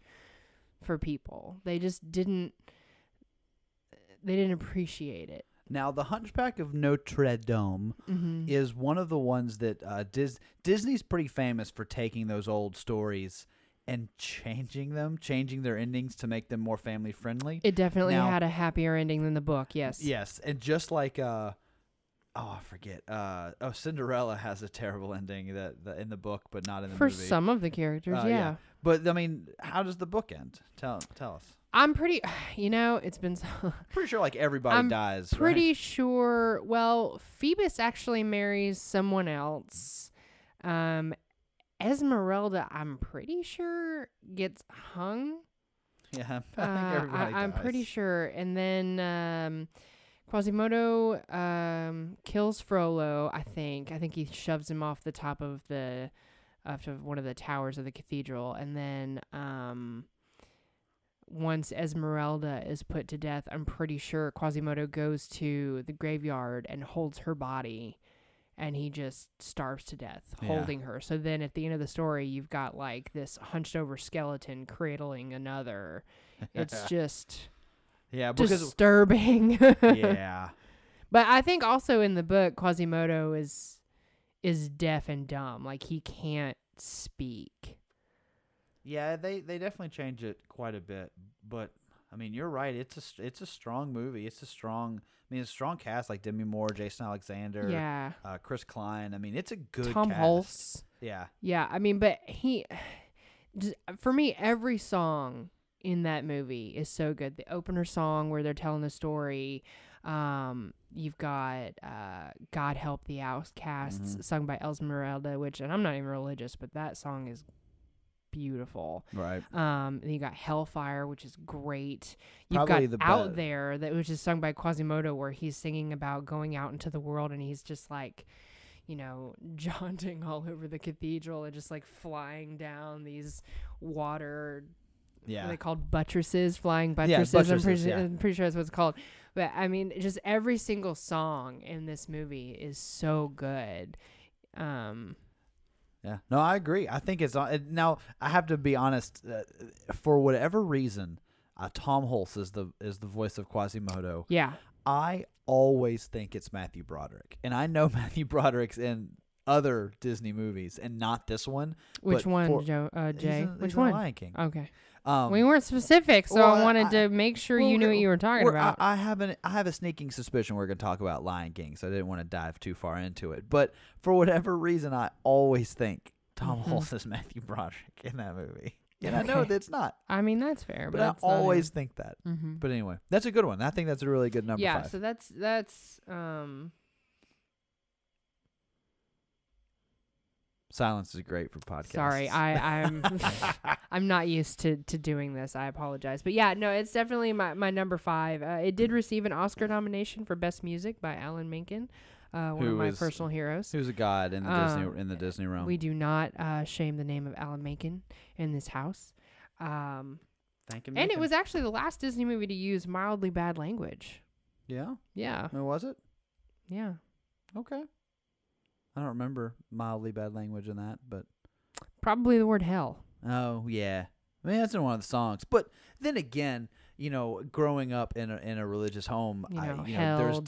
for people. They didn't appreciate it. Now, The Hunchback of Notre Dame is one of the ones that Disney's pretty famous for taking those old stories and changing their endings to make them more family friendly. It definitely had a happier ending than the book. Yes. Yes, and just like Cinderella has a terrible ending in the book, but not in the movie for some of the characters. Yeah, but I mean, how does the book end? Tell us. I'm pretty, it's been so. Pretty sure like everybody dies. Pretty right? sure. Well, Phoebus actually marries someone else. Esmeralda, I'm pretty sure, gets hung. Yeah, I think everybody dies. I'm pretty sure. And then Quasimodo kills Frollo, I think. I think he shoves him off the top of one of the towers of the cathedral. And then once Esmeralda is put to death, I'm pretty sure Quasimodo goes to the graveyard and holds her body. And he just starves to death holding her. So then at the end of the story, you've got like this hunched over skeleton cradling another. It's just disturbing. Yeah. But I think also in the book, Quasimodo is deaf and dumb. Like he can't speak. Yeah, they definitely change it quite a bit. But I mean, you're right. It's a strong movie. It's a strong cast, like Demi Moore, Jason Alexander, Chris Klein. I mean, it's a good Tom cast. Hulse. Yeah. Yeah, I mean, but for me, every song in that movie is so good. The opener song where they're telling the story. You've got God Help the Outcasts sung by Esmeralda, and I'm not even religious, but that song is beautiful. Right. And you got Hellfire, which is great. You've Probably got the Out best. There, that which is sung by Quasimodo, where he's singing about going out into the world, and he's just like, jaunting all over the cathedral and just like flying down these water. Yeah. Are they called buttresses? Flying buttresses. Yeah, buttresses. I'm pretty sure that's what it's called. But I mean, just every single song in this movie is so good. Yeah. No, I agree. I think it's now. I have to be honest. For whatever reason, Tom Hulse is the voice of Quasimodo. Yeah. I always think it's Matthew Broderick, and I know Matthew Broderick's in other Disney movies, and not this one. Which one, Jay? Which one? Lion King. Okay. We weren't specific, so I wanted to make sure you knew what you were talking about. I have a sneaking suspicion we're going to talk about Lion King, so I didn't want to dive too far into it. But for whatever reason, I always think Tom Hulse is Matthew Broderick in that movie. And I know that's not. I mean, that's fair. But I always think that. Mm-hmm. But anyway, that's a good one. I think that's a really good number five. Yeah, so that's Silence is great for podcasts. Sorry, I'm I'm not used to doing this. I apologize. But yeah, no, it's definitely my number five. It did receive an Oscar nomination for Best Music by Alan Menken, one of my personal heroes. Who's a god in the Disney realm. We do not shame the name of Alan Menken in this house. Thank him. And Menken. It was actually the last Disney movie to use mildly bad language. Yeah? Yeah. Was it? Yeah. Okay. I don't remember mildly bad language in that, but probably the word hell. Oh yeah, I mean that's in one of the songs. But then again, you know, growing up in a religious home, there's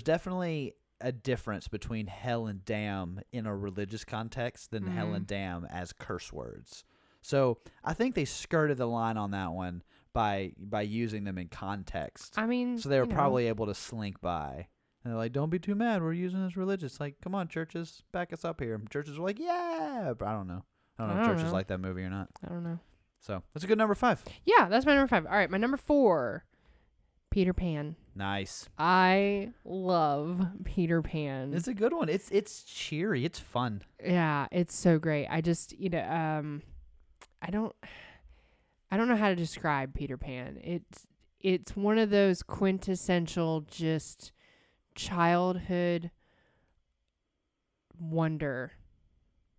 definitely a difference between hell and damn in a religious context than hell and damn as curse words. So I think they skirted the line on that one by using them in context. I mean, so they were probably able to slink by. And they're like, don't be too mad. We're using this religious. Like, come on, churches. Back us up here. Churches were like, yeah. But I don't know. I don't know if churches like that movie or not. I don't know. So that's a good number 5. Yeah, that's my number 5. All right, my number 4, Peter Pan. Nice. I love Peter Pan. It's a good one. It's cheery. It's fun. Yeah, it's so great. I just, I don't know how to describe Peter Pan. It's one of those quintessential just childhood wonder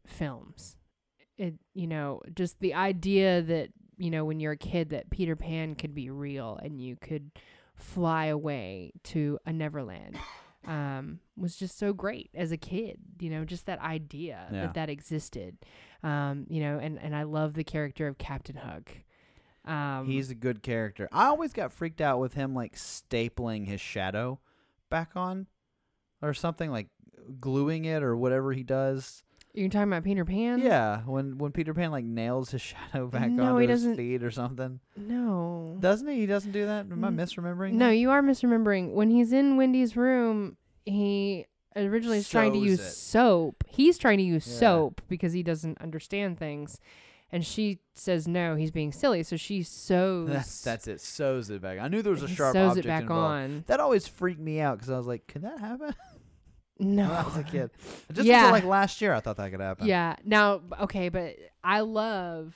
films. Just the idea that, when you're a kid that Peter Pan could be real and you could fly away to a Neverland was just so great as a kid, just that idea that existed. And I love the character of Captain Hook. He's a good character. I always got freaked out with him like stapling his shadow back on or something, like gluing it or whatever he does. You're talking about Peter Pan? Yeah, when Peter Pan like nails his shadow back onto his feet or something. No. Doesn't he? He doesn't do that? Am I misremembering? No, you are misremembering. When he's in Wendy's room, he originally is trying to use soap. He's trying to use soap because he doesn't understand things. And she says, no, he's being silly. So she sews. That's it. Sews it back. I knew there was a sharp object involved. Sews it back on. That always freaked me out because I was like, can that happen? No. When I was a kid. Just until like last year I thought that could happen. Yeah. Now, okay, but I love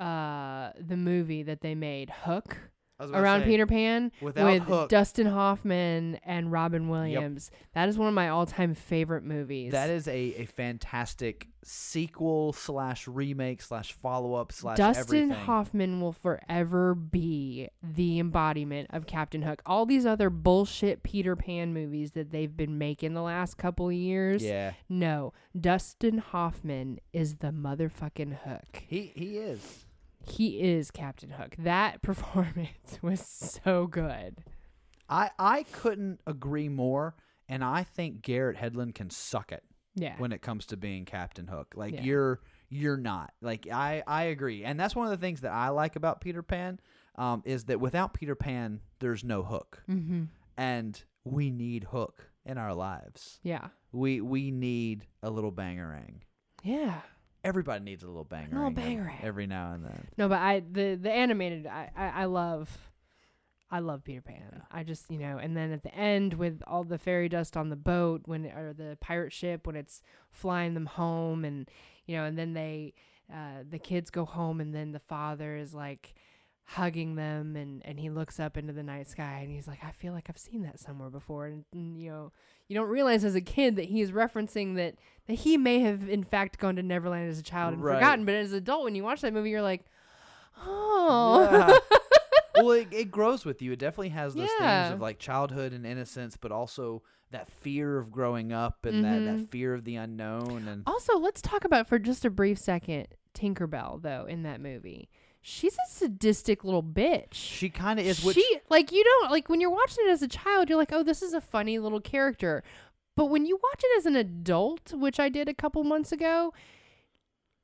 the movie that they made, Hook, around Peter Pan with Hook. Dustin Hoffman and Robin Williams. Yep. That is one of my all-time favorite movies. That is a fantastic sequel / remake / follow-up / everything. Dustin Hoffman will forever be the embodiment of Captain Hook. All these other bullshit Peter Pan movies that they've been making the last couple of years. Yeah. No, Dustin Hoffman is the motherfucking Hook. He is. He is Captain Hook. That performance was so good. I couldn't agree more, and I think Garrett Hedlund can suck it. Yeah. When it comes to being Captain Hook, you're not. Like I agree, and that's one of the things that I like about Peter Pan, is that without Peter Pan, there's no Hook, and we need Hook in our lives. Yeah. We need a little bangarang. Yeah. Everybody needs a little banger. Every now and then. No, but the animated I love Peter Pan. Yeah. I just and then at the end with all the fairy dust on the boat or the pirate ship when it's flying them home and and then they the kids go home and then the father is like hugging them and he looks up into the night sky and he's like, I feel like I've seen that somewhere before, and you don't realize as a kid that he's referencing that he may have in fact gone to Neverland as a child and forgotten, but as an adult when you watch that movie you're like, oh yeah. Well, it grows with you. It definitely has those things of like childhood and innocence, but also that fear of growing up and that fear of the unknown. And also, let's talk about for just a brief second Tinkerbell though in that movie. She's a sadistic little bitch. She kind of is. When you're watching it as a child, you're like, oh, this is a funny little character. But when you watch it as an adult, which I did a couple months ago,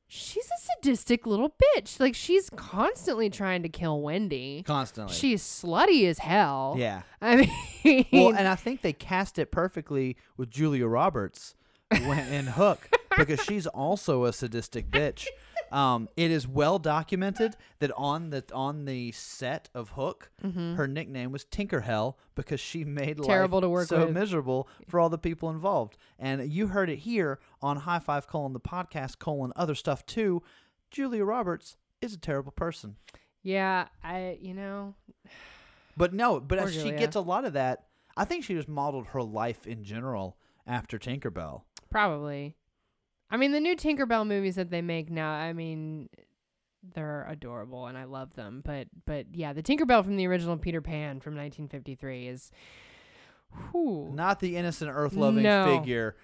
she's a sadistic little bitch. Like, she's constantly trying to kill Wendy. Constantly. She's slutty as hell. Yeah. I mean. Well, and I think they cast it perfectly with Julia Roberts in Hook because she's also a sadistic bitch. It is well documented that on the set of Hook, her nickname was Tinker Hell because she made terrible life to work so with. Miserable for all the people involved. And you heard it here on High Five : the podcast : other stuff too. Julia Roberts is a terrible person. Yeah, But she gets a lot of that. I think she just modeled her life in general after Tinkerbell. Probably. I mean, the new Tinkerbell movies that they make now, I mean, they're adorable and I love them. But yeah, the Tinkerbell from the original Peter Pan from 1953 is Whew. Not the innocent, earth-loving figure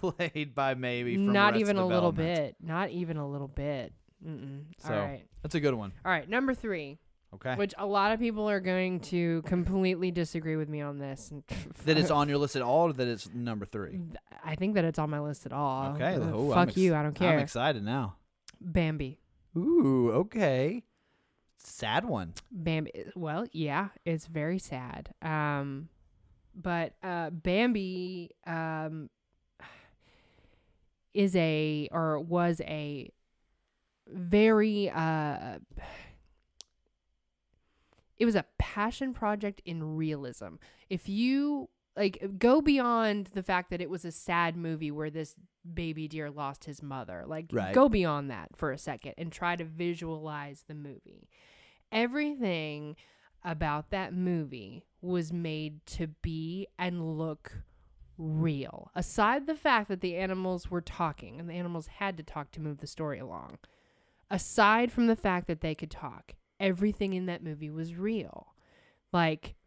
played by Maybe from Not even a little bit. Mm-mm. So, all right. That's a good one. All right, number three. Okay. Which a lot of people are going to completely disagree with me on this. That it's on your list at all, or that it's number three? I think that it's on my list at all. Okay. Oh, fuck you. I don't care. I'm excited now. Bambi. Ooh, okay. Sad one. Bambi. Well, yeah, it's very sad. But Bambi was a very... It was a passion project in realism. If you go beyond the fact that it was a sad movie where this baby deer lost his mother, go beyond that for a second and try to visualize the movie. Everything about that movie was made to be and look real. Aside the fact that the animals were talking and the animals had to talk to move the story along. Aside from the fact that they could talk, everything in that movie was real.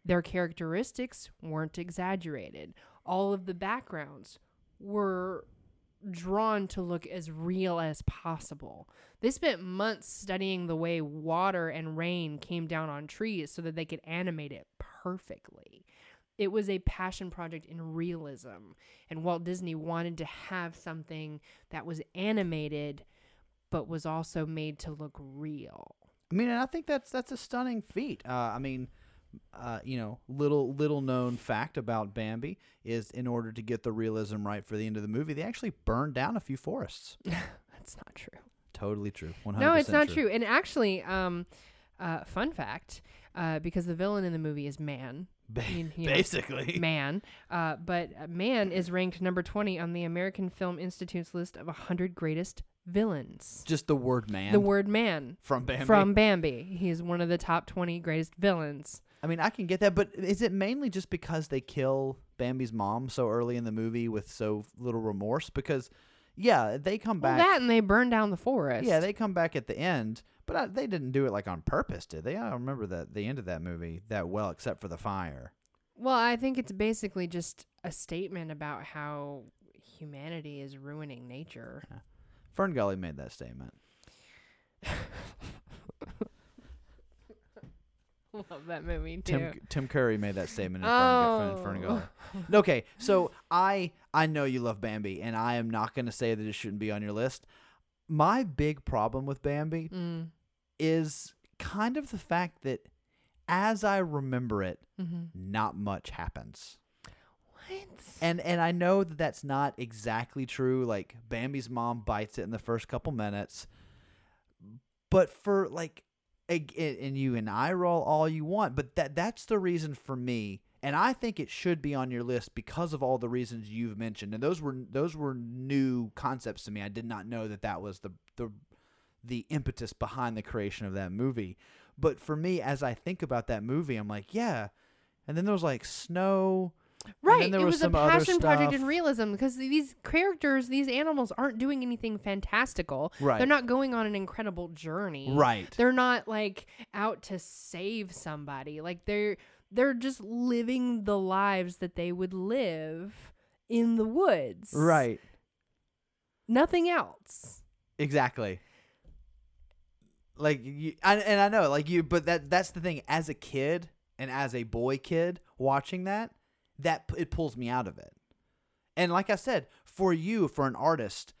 Their characteristics weren't exaggerated. All of the backgrounds were drawn to look as real as possible. They spent months studying the way water and rain came down on trees so that they could animate it perfectly. It was a passion project in realism, and Walt Disney wanted to have something that was animated but was also made to look real. I mean, and I think that's a stunning feat. Little known fact about Bambi is in order to get the realism right for the end of the movie, they actually burned down a few forests. That's not true. Totally true. 100% No, it's not true. And actually, fun fact, because the villain in the movie is Man. Basically. Man. But Man is ranked number 20 on the American Film Institute's list of 100 greatest villains. Just the word Man. The word Man. From Bambi. He is one of the top 20 greatest villains. I mean, I can get that, but is it mainly just because they kill Bambi's mom so early in the movie with so little remorse? Because, yeah, they come back. Well, that and they burn down the forest. Yeah, they come back at the end, but they didn't do it on purpose, did they? I don't remember the end of that movie that well, except for the fire. Well, I think it's basically just a statement about how humanity is ruining nature. Yeah. Ferngully made that statement. Love that movie too. Tim Curry made that statement in Ferngully. Okay, so I know you love Bambi, and I am not going to say that it shouldn't be on your list. My big problem with Bambi is kind of the fact that, as I remember it, not much happens. And I know that that's not exactly true. Bambi's mom bites it in the first couple minutes, but for and you and I roll all you want, but that's the reason for me. And I think it should be on your list because of all the reasons you've mentioned. And those were new concepts to me. I did not know that was the impetus behind the creation of that movie. But for me, as I think about that movie, I'm like, yeah. And then there was Snow. Right, it was a passion project in realism because these characters, these animals aren't doing anything fantastical. Right. They're not going on an incredible journey. Right. They're not out to save somebody. They're just living the lives that they would live in the woods. Right. Nothing else. Exactly. I know but that's the thing. As a kid and as a boy kid watching that it pulls me out of it. And like I said, for you, for an artist,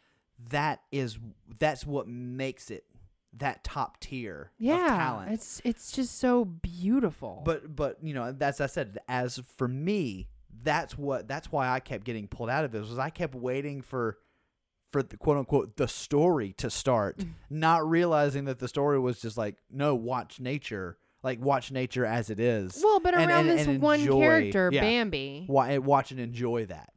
that's what makes it that top tier of talent. Yeah, it's just so beautiful. But as I said, as for me, that's why I kept getting pulled out of it, was I kept waiting for the quote unquote the story to start, not realizing that the story was just no, watch nature. Watch nature as it is. Well, but around one character, yeah, Bambi. Watch and enjoy that.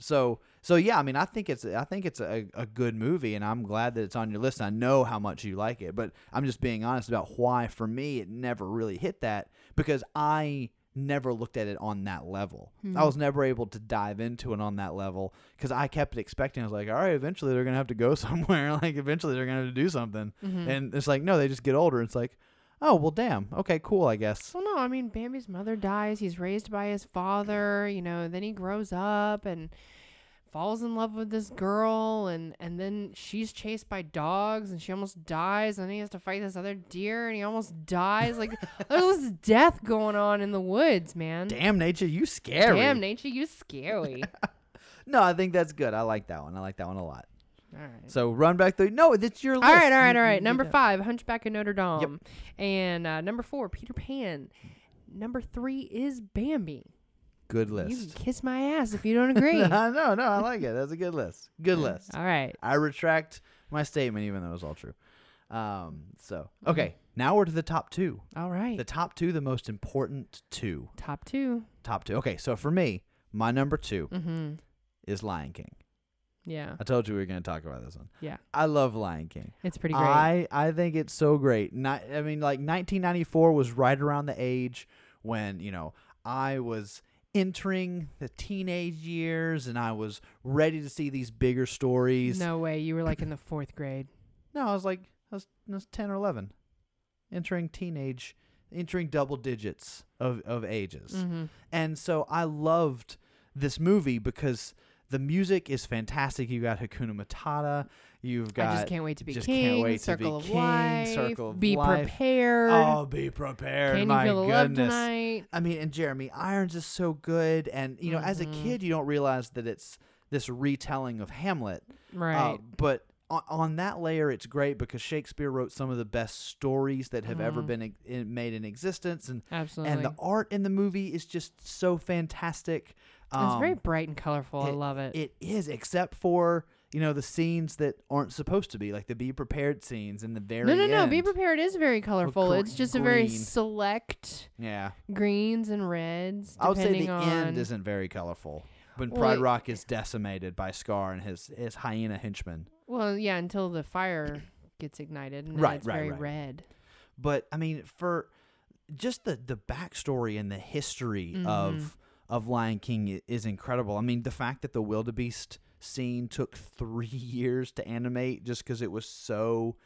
So yeah, I mean, I think it's a good movie, and I'm glad that it's on your list. I know how much you like it, but I'm just being honest about why, for me, it never really hit that, because I never looked at it on that level. I was never able to dive into it on that level because I kept expecting. I was all right, eventually they're going to have to go somewhere. Eventually they're going to have to do something. And it's no, they just get older. It's oh, well, damn. Okay, cool, I guess. Well, no, I mean, Bambi's mother dies. He's raised by his father, you know, then he grows up and falls in love with this girl, and then she's chased by dogs and she almost dies, and then he has to fight this other deer and he almost dies. Like, there's this death going on in the woods, man. Damn, nature, you scary. Damn, nature, you scary. No, I think that's good. I like that one. I like that one a lot. All right. So run back through. No, it's your list. All right. Number 5, Hunchback of Notre Dame. Yep. And number 4, Peter Pan. Number 3 is Bambi. Good list. You can kiss my ass if you don't agree. No, I like it. That's a good list. Good list. All right. I retract my statement, even though it was all true. Okay. Now we're to the top 2. All right. The top 2, the most important 2. Top 2. Okay. So for me, my number 2 is Lion King. Yeah. I told you we were going to talk about this one. Yeah. I love Lion King. It's pretty great. I think it's so great. I mean, like, 1994 was right around the age when, you know, I was entering the teenage years and I was ready to see these bigger stories. No way. You were like in the 4th grade. No, I was 10 or 11. Entering double digits of ages. Mm-hmm. And so I loved this movie because the music is fantastic. You got Hakuna Matata. You've got I Just Can't Wait to Be King, Circle of Life. Be Prepared. Oh, Be Prepared. Can My You Feel the goodness. Love Tonight? I mean, and Jeremy Irons is so good. And, you know, as a kid, you don't realize that it's this retelling of Hamlet. Right. But on that layer, it's great because Shakespeare wrote some of the best stories that have ever been made in existence. And, absolutely. And the art in the movie is just so fantastic. It's very bright and colorful. I love it. It is, except for, you know, the scenes that aren't supposed to be, like the Be Prepared scenes in the very end. No. Be Prepared is very colorful. It's just green. A very select greens and reds. I would say the end isn't very colorful. When Pride Rock is decimated by Scar and his hyena henchmen. Well, yeah, until the fire gets ignited. And right, it's very red. But, I mean, for just the backstory and the history of Lion King is incredible. I mean, the fact that the wildebeest scene took 3 years to animate just because it was so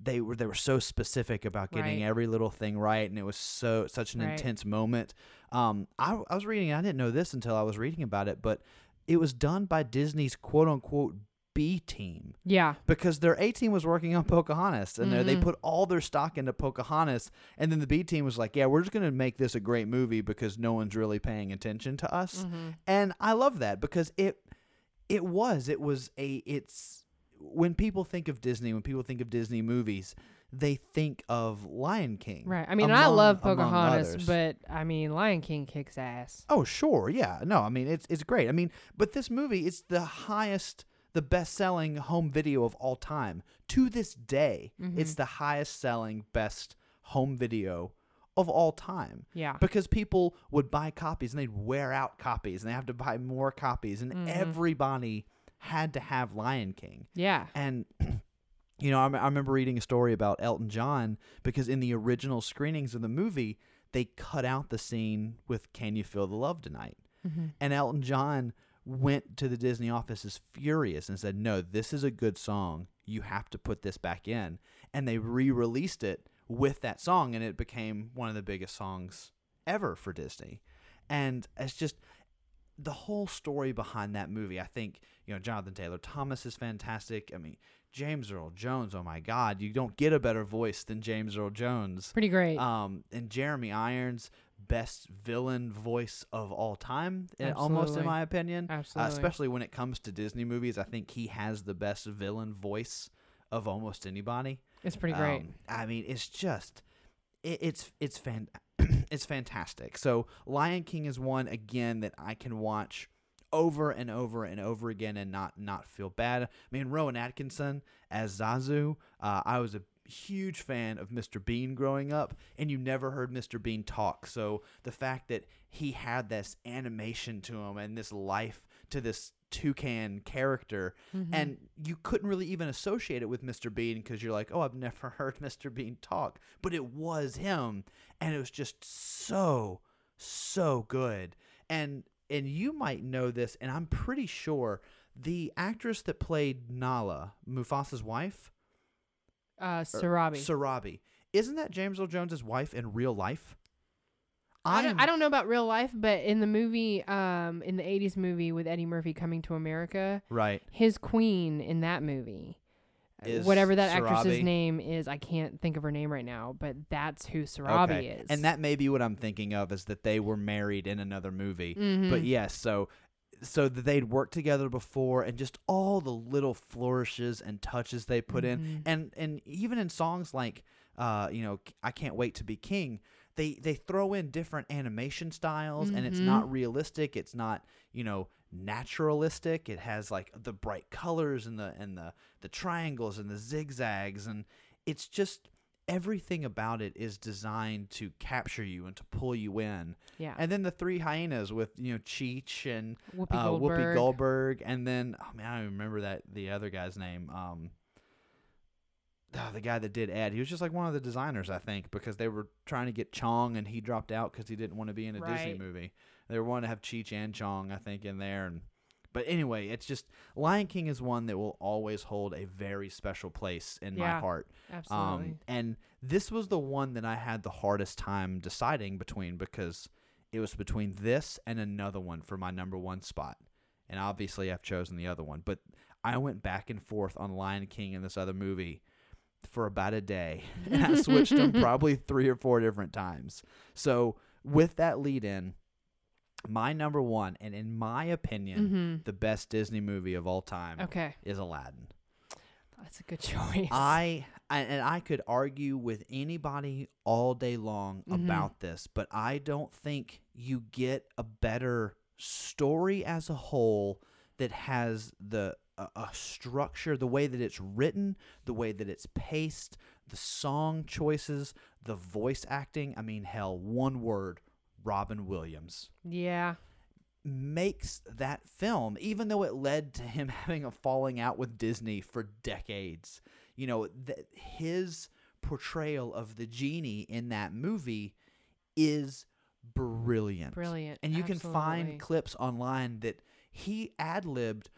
they were so specific about getting every little thing right, and it was such an intense moment. I was reading, I didn't know this until I was reading about it, but it was done by Disney's quote unquote B team. Yeah. Because their A team was working on Pocahontas, and they put all their stock into Pocahontas, and then the B team was like, yeah, we're just going to make this a great movie because no one's really paying attention to us. And I love that because it's when people think of Disney, movies, they think of Lion King. Right. I mean, I love Pocahontas, but I mean, Lion King kicks ass. Oh, sure. Yeah. No, I mean, it's great. I mean, but this movie, it's the best-selling home video of all time. To this day, it's the highest-selling, best home video of all time. Yeah. Because people would buy copies, and they'd wear out copies, and they have to buy more copies, and everybody had to have Lion King. Yeah. And, you know, I remember reading a story about Elton John, because in the original screenings of the movie, they cut out the scene with Can You Feel the Love Tonight? And Elton John went to the Disney offices furious and said, no, this is a good song. You have to put this back in. And they re-released it with that song, and it became one of the biggest songs ever for Disney. And it's just the whole story behind that movie. I think, you know, Jonathan Taylor Thomas is fantastic. I mean, James Earl Jones, oh my God, you don't get a better voice than James Earl Jones. Pretty great. And Jeremy Irons, best villain voice of all time, almost, in my opinion. Absolutely. Especially when it comes to Disney movies, I think he has the best villain voice of almost anybody. It's pretty great. I mean, it's just it's fantastic. So Lion King is one, again, that I can watch over and over and over again and not feel bad. I mean, Rowan Atkinson as Zazu, I was a huge fan of Mr. Bean growing up, and you never heard Mr. Bean talk. So the fact that he had this animation to him and this life to this toucan character, and you couldn't really even associate it with Mr. Bean because you're like, oh, I've never heard Mr. Bean talk, but it was him, and it was just so good. And you might know this, and I'm pretty sure the actress that played Nala, Mufasa's wife, Sarabi Isn't that James Earl Jones' wife in real life? I don't know about real life, but in the movie, in the 80s movie with Eddie Murphy, Coming to America, right? His queen in that movie, is whatever that Sarabi. Actress's name is, I can't think of her name right now, but that's who Sarabi is. And that may be what I'm thinking of, is that they were married in another movie. Mm-hmm. But yes, so that they'd worked together before, and just all the little flourishes and touches they put in. And even in songs like, I Can't Wait to Be King, they throw in different animation styles, and it's not realistic. It's not, naturalistic. It has like the bright colors and the triangles and the zigzags, and it's just everything about it is designed to capture you and to pull you in. Yeah. And then the three hyenas with Cheech and Whoopi Goldberg, and then I don't even remember the other guy's name. The guy that did Ed, he was just like one of the designers, I think, because they were trying to get Chong, and he dropped out because he didn't want to be in a Disney movie. They were wanting to have Cheech and Chong, I think, in there. But anyway, it's just Lion King is one that will always hold a very special place in my heart. Absolutely. And this was the one that I had the hardest time deciding between, because it was between this and another one for my number one spot. And obviously I've chosen the other one. But I went back and forth on Lion King and this other movie for about a day, and I switched them probably 3 or 4 different times. So with that lead in, my number one, and in my opinion, the best Disney movie of all time is Aladdin. That's a good choice. I could argue with anybody all day long about this, but I don't think you get a better story as a whole that has a structure, the way that it's written, the way that it's paced, the song choices, the voice acting. I mean, hell, one word, Robin Williams. Yeah. Makes that film, even though it led to him having a falling out with Disney for decades. His portrayal of the genie in that movie is brilliant. Brilliant. And you can find clips online that he ad-libbed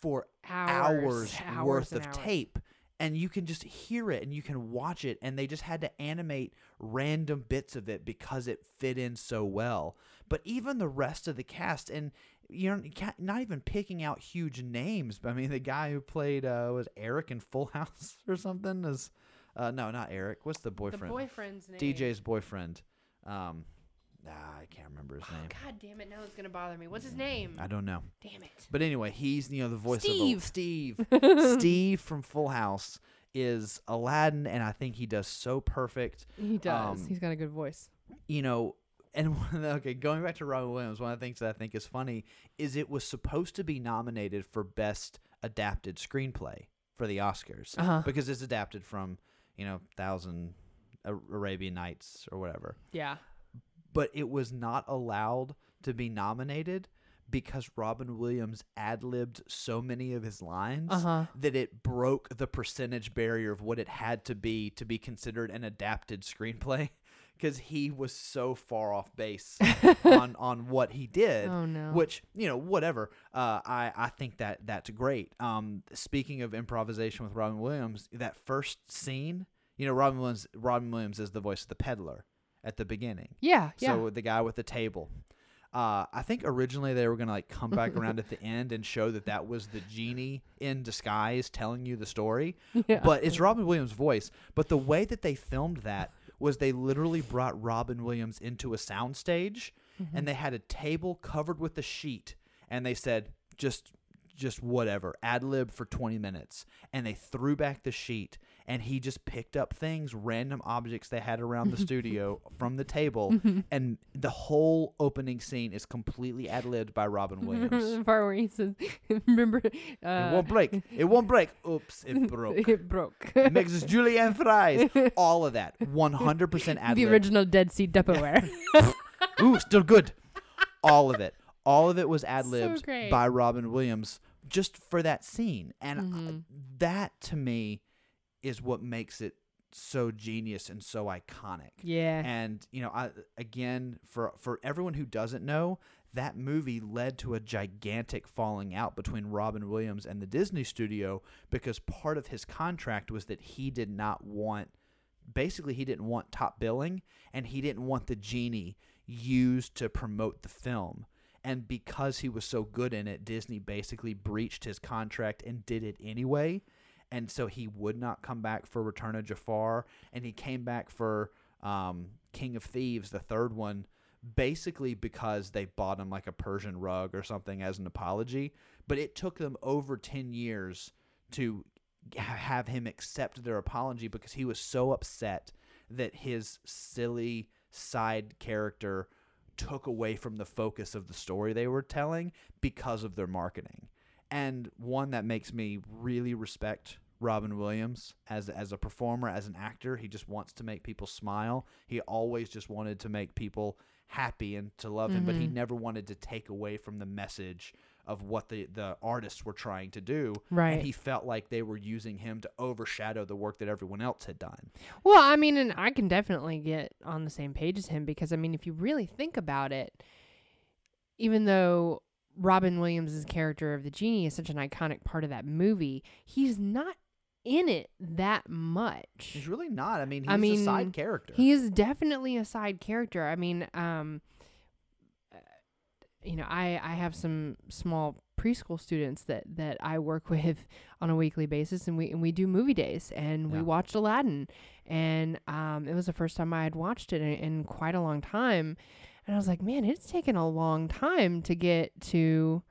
for hours worth of tape, and you can just hear it and you can watch it, and they just had to animate random bits of it because it fit in so well. But even the rest of the cast, and not even picking out huge names, but I mean, the guy who played was Eric in Full House or something is no, not Eric. What's the boyfriend? The boyfriend's name. DJ's boyfriend. I can't remember his name. God damn it! Now it's gonna bother me. What's his name? I don't know. Damn it! But anyway, he's the voice of Steve. Steve from Full House is Aladdin, and I think he does so perfect. He does. He's got a good voice. And going back to Robin Williams, one of the things that I think is funny is it was supposed to be nominated for Best Adapted Screenplay for the Oscars because it's adapted from 1,000 Arabian Nights or whatever. Yeah. But it was not allowed to be nominated because Robin Williams ad-libbed so many of his lines that it broke the percentage barrier of what it had to be considered an adapted screenplay, because he was so far off base on what he did. Oh, no. Which, whatever. I think that's great. Speaking of improvisation with Robin Williams, that first scene, Robin Williams is the voice of the peddler at the beginning. Yeah. So the guy with the table. I think originally they were going to come back around at the end and show that was the genie in disguise telling you the story. Yeah. But it's Robin Williams' voice. But the way that they filmed that was they literally brought Robin Williams into a soundstage, and they had a table covered with a sheet, and they said, just whatever, ad-lib for 20 minutes. And they threw back the sheet, and he just picked up things, random objects they had around the studio from the table, and the whole opening scene is completely ad-libbed by Robin Williams. The part where he says, remember... It won't break. Oops, it broke. It broke. It makes us julienne fries. All of that. 100% ad-libbed. The original Dead Sea Tupperware. Ooh, still good. All of it. All of it was ad-libbed by Robin Williams just for that scene. And that, to me, is what makes it so genius and so iconic. Yeah. And, for everyone who doesn't know, that movie led to a gigantic falling out between Robin Williams and the Disney studio, because part of his contract was that he did not want basically he didn't want top billing, and he didn't want the genie used to promote the film. And because he was so good in it, Disney basically breached his contract and did it anyway. And so he would not come back for Return of Jafar, and he came back for King of Thieves, the third one, basically because they bought him like a Persian rug or something as an apology. But it took them over 10 years to have him accept their apology because he was so upset that his silly side character took away from the focus of the story they were telling because of their marketing. And one that makes me really respect Robin Williams as a performer, as an actor. He just wants to make people smile. He always just wanted to make people happy and to love him, but he never wanted to take away from the message of what the artists were trying to do. Right. And he felt like they were using him to overshadow the work that everyone else had done. Well, I mean, and I can definitely get on the same page as him because, I mean, if you really think about it, even though Robin Williams' character of the genie is such an iconic part of that movie, he's not in it that much. He's really not. I mean, he's a side character. He is definitely a side character. I mean, you know, I have some small preschool students that I work with on a weekly basis, and we do movie days, and we watched Aladdin, and it was the first time I had watched it in quite a long time, and I was like, man, it's taken a long time to get to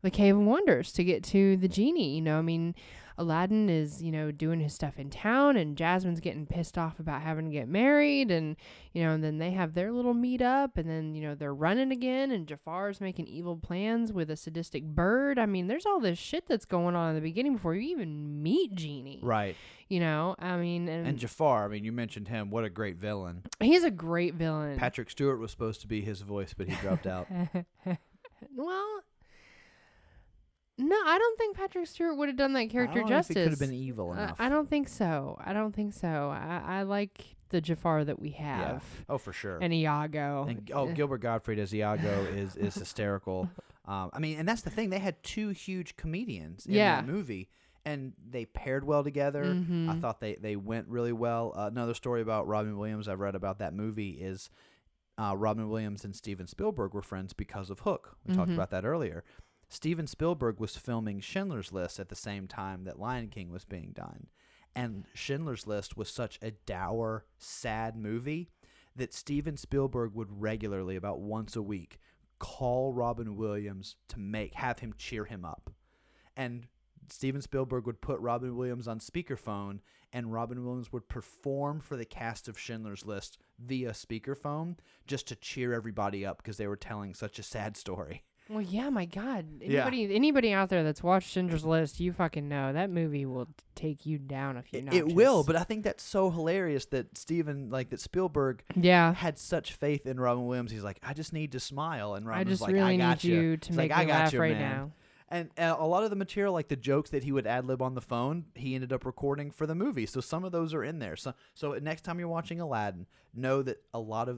the Cave of Wonders, to get to the genie. You know, I mean, Aladdin is, you know, doing his stuff in town, and Jasmine's getting pissed off about having to get married, and, you know, and then they have their little meet up, and then, you know, they're running again, and Jafar's making evil plans with a sadistic bird. I mean, there's all this shit that's going on in the beginning before you even meet Genie. Right. You know, I mean, and Jafar, I mean, you mentioned him. What a great villain. He's a great villain. Patrick Stewart was supposed to be his voice, but he dropped out. Well, no, I don't think Patrick Stewart would have done that character justice. I don't know if he could have been evil enough. I don't think so. I like the Jafar that we have. Yeah. Oh, for sure. And Iago. And, Gilbert Gottfried as Iago is hysterical. I mean, and that's the thing. They had two huge comedians in that movie, and they paired well together. Mm-hmm. I thought they went really well. Another story about Robin Williams I've read about that movie is Robin Williams and Steven Spielberg were friends because of Hook. We talked about that earlier. Steven Spielberg was filming Schindler's List at the same time that Lion King was being done. And Schindler's List was such a dour, sad movie that Steven Spielberg would regularly, about once a week, call Robin Williams to have him cheer him up. And Steven Spielberg would put Robin Williams on speakerphone, and Robin Williams would perform for the cast of Schindler's List via speakerphone just to cheer everybody up because they were telling such a sad story. Well, yeah, my God. Anybody out there that's watched Schindler's List, you fucking know that movie will take you down a few notches. It will, but I think that's so hilarious that Spielberg had such faith in Robin Williams. He's like, I just need to smile. And Robin's like, I got you. I just really need you to make me laugh right now. And a lot of the material, like the jokes that he would ad-lib on the phone, he ended up recording for the movie. So some of those are in there. So next time you're watching Aladdin, know that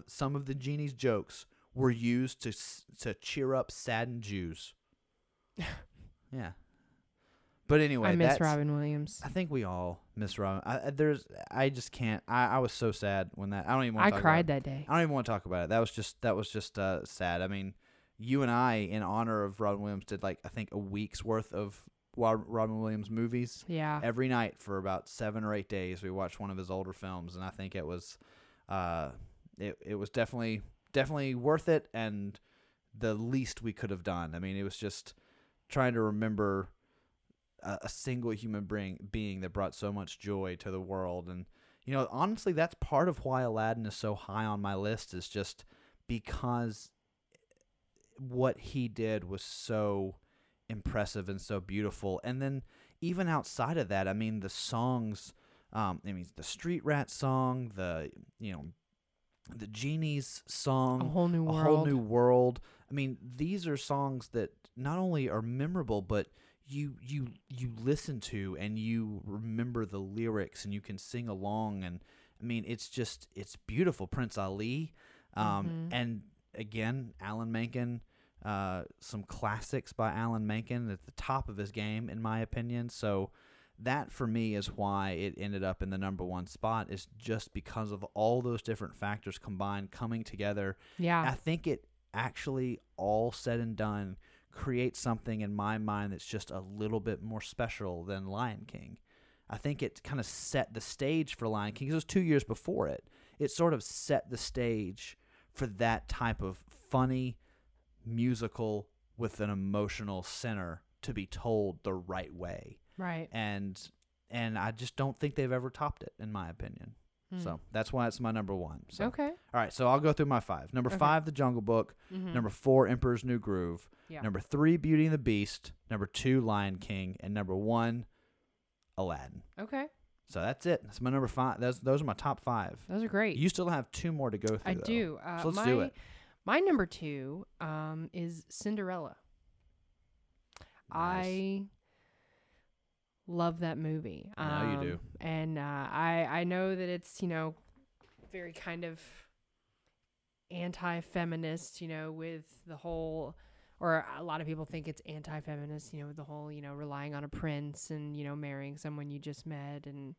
some of the genie's jokes were used to cheer up saddened Jews. Yeah. But anyway, I miss Robin Williams. I think we all miss Robin. I just can't. I was so sad when that. I don't even want to talk about it. I cried that day. I don't even want to talk about it. That was just sad. I mean, you and I, in honor of Robin Williams, did I think a week's worth of Robin Williams movies. Yeah. Every night for about 7 or 8 days, we watched one of his older films, and I think it was, it was definitely worth it, and the least we could have done. I mean, it was just trying to remember a single human being that brought so much joy to the world. And, you know, honestly, that's part of why Aladdin is so high on my list, is just because what he did was so impressive and so beautiful. And then even outside of that, I mean, the songs, the Street Rat song, the Genie's song, A Whole New World. I mean, these are songs that not only are memorable, but you listen to and you remember the lyrics and you can sing along. And I mean, it's beautiful. Prince Ali, and again, Alan Menken, some classics by Alan Menken at the top of his game, in my opinion. So that for me is why it ended up in the number one spot, is just because of all those different factors combined coming together. Yeah. I think it actually, all said and done, creates something in my mind that's just a little bit more special than Lion King. I think it kind of set the stage for Lion King, because it was 2 years before it. It sort of set the stage for that type of funny musical with an emotional center to be told the right way. Right. And I just don't think they've ever topped it, in my opinion. Mm. So that's why it's my number one. So. Okay. All right. So I'll go through my five. Number five, The Jungle Book. Mm-hmm. Number four, Emperor's New Groove. Yeah. Number three, Beauty and the Beast. Number two, Lion King. And number one, Aladdin. Okay. So that's it. That's my number five. Those are my top five. Those are great. You still have two more to go through. I do. So let's do it. My number two is Cinderella. Nice. I love that movie. I know you do. And I know that it's, you know, very kind of anti-feminist, you know, with the whole... Or a lot of people think it's anti-feminist, you know, with the whole, you know, relying on a prince and, you know, marrying someone you just met and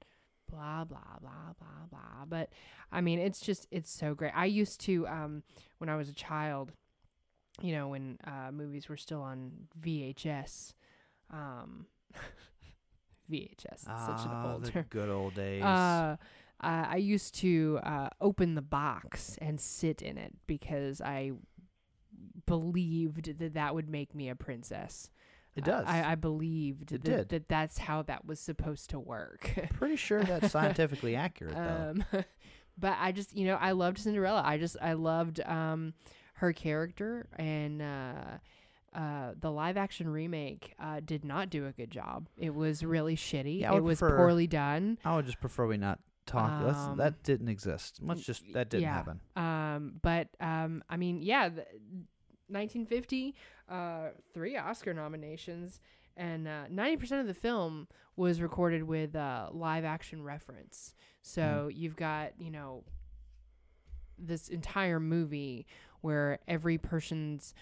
blah, blah, blah, blah, blah. But, I mean, it's just, it's so great. I used to, when I was a child, you know, when movies were still on VHS, VHS, it's such an old term. Good old days. I used to open the box and sit in it because I believed that would make me a princess. It does. I believed it did. That's how that was supposed to work. I'm pretty sure that's scientifically accurate, though. But I just, you know, I loved Cinderella. I loved her character, and the live action remake did not do a good job. It was really shitty. Yeah, it was poorly done. I would just prefer we not talk. That didn't exist. That didn't happen. I mean, yeah, 1950, 3 Oscar nominations, and 90% of the film was recorded with live action reference. So you've got, you know, this entire movie where every person's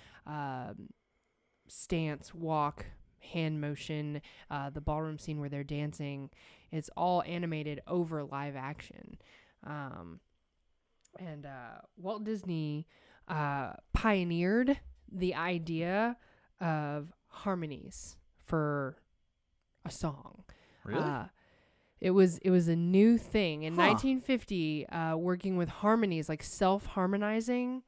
stance, walk, hand motion, the ballroom scene where they're dancing, it's all animated over live action. And Walt Disney pioneered the idea of harmonies for a song. Really? It was a new thing. In 1950, working with harmonies, like self-harmonizing,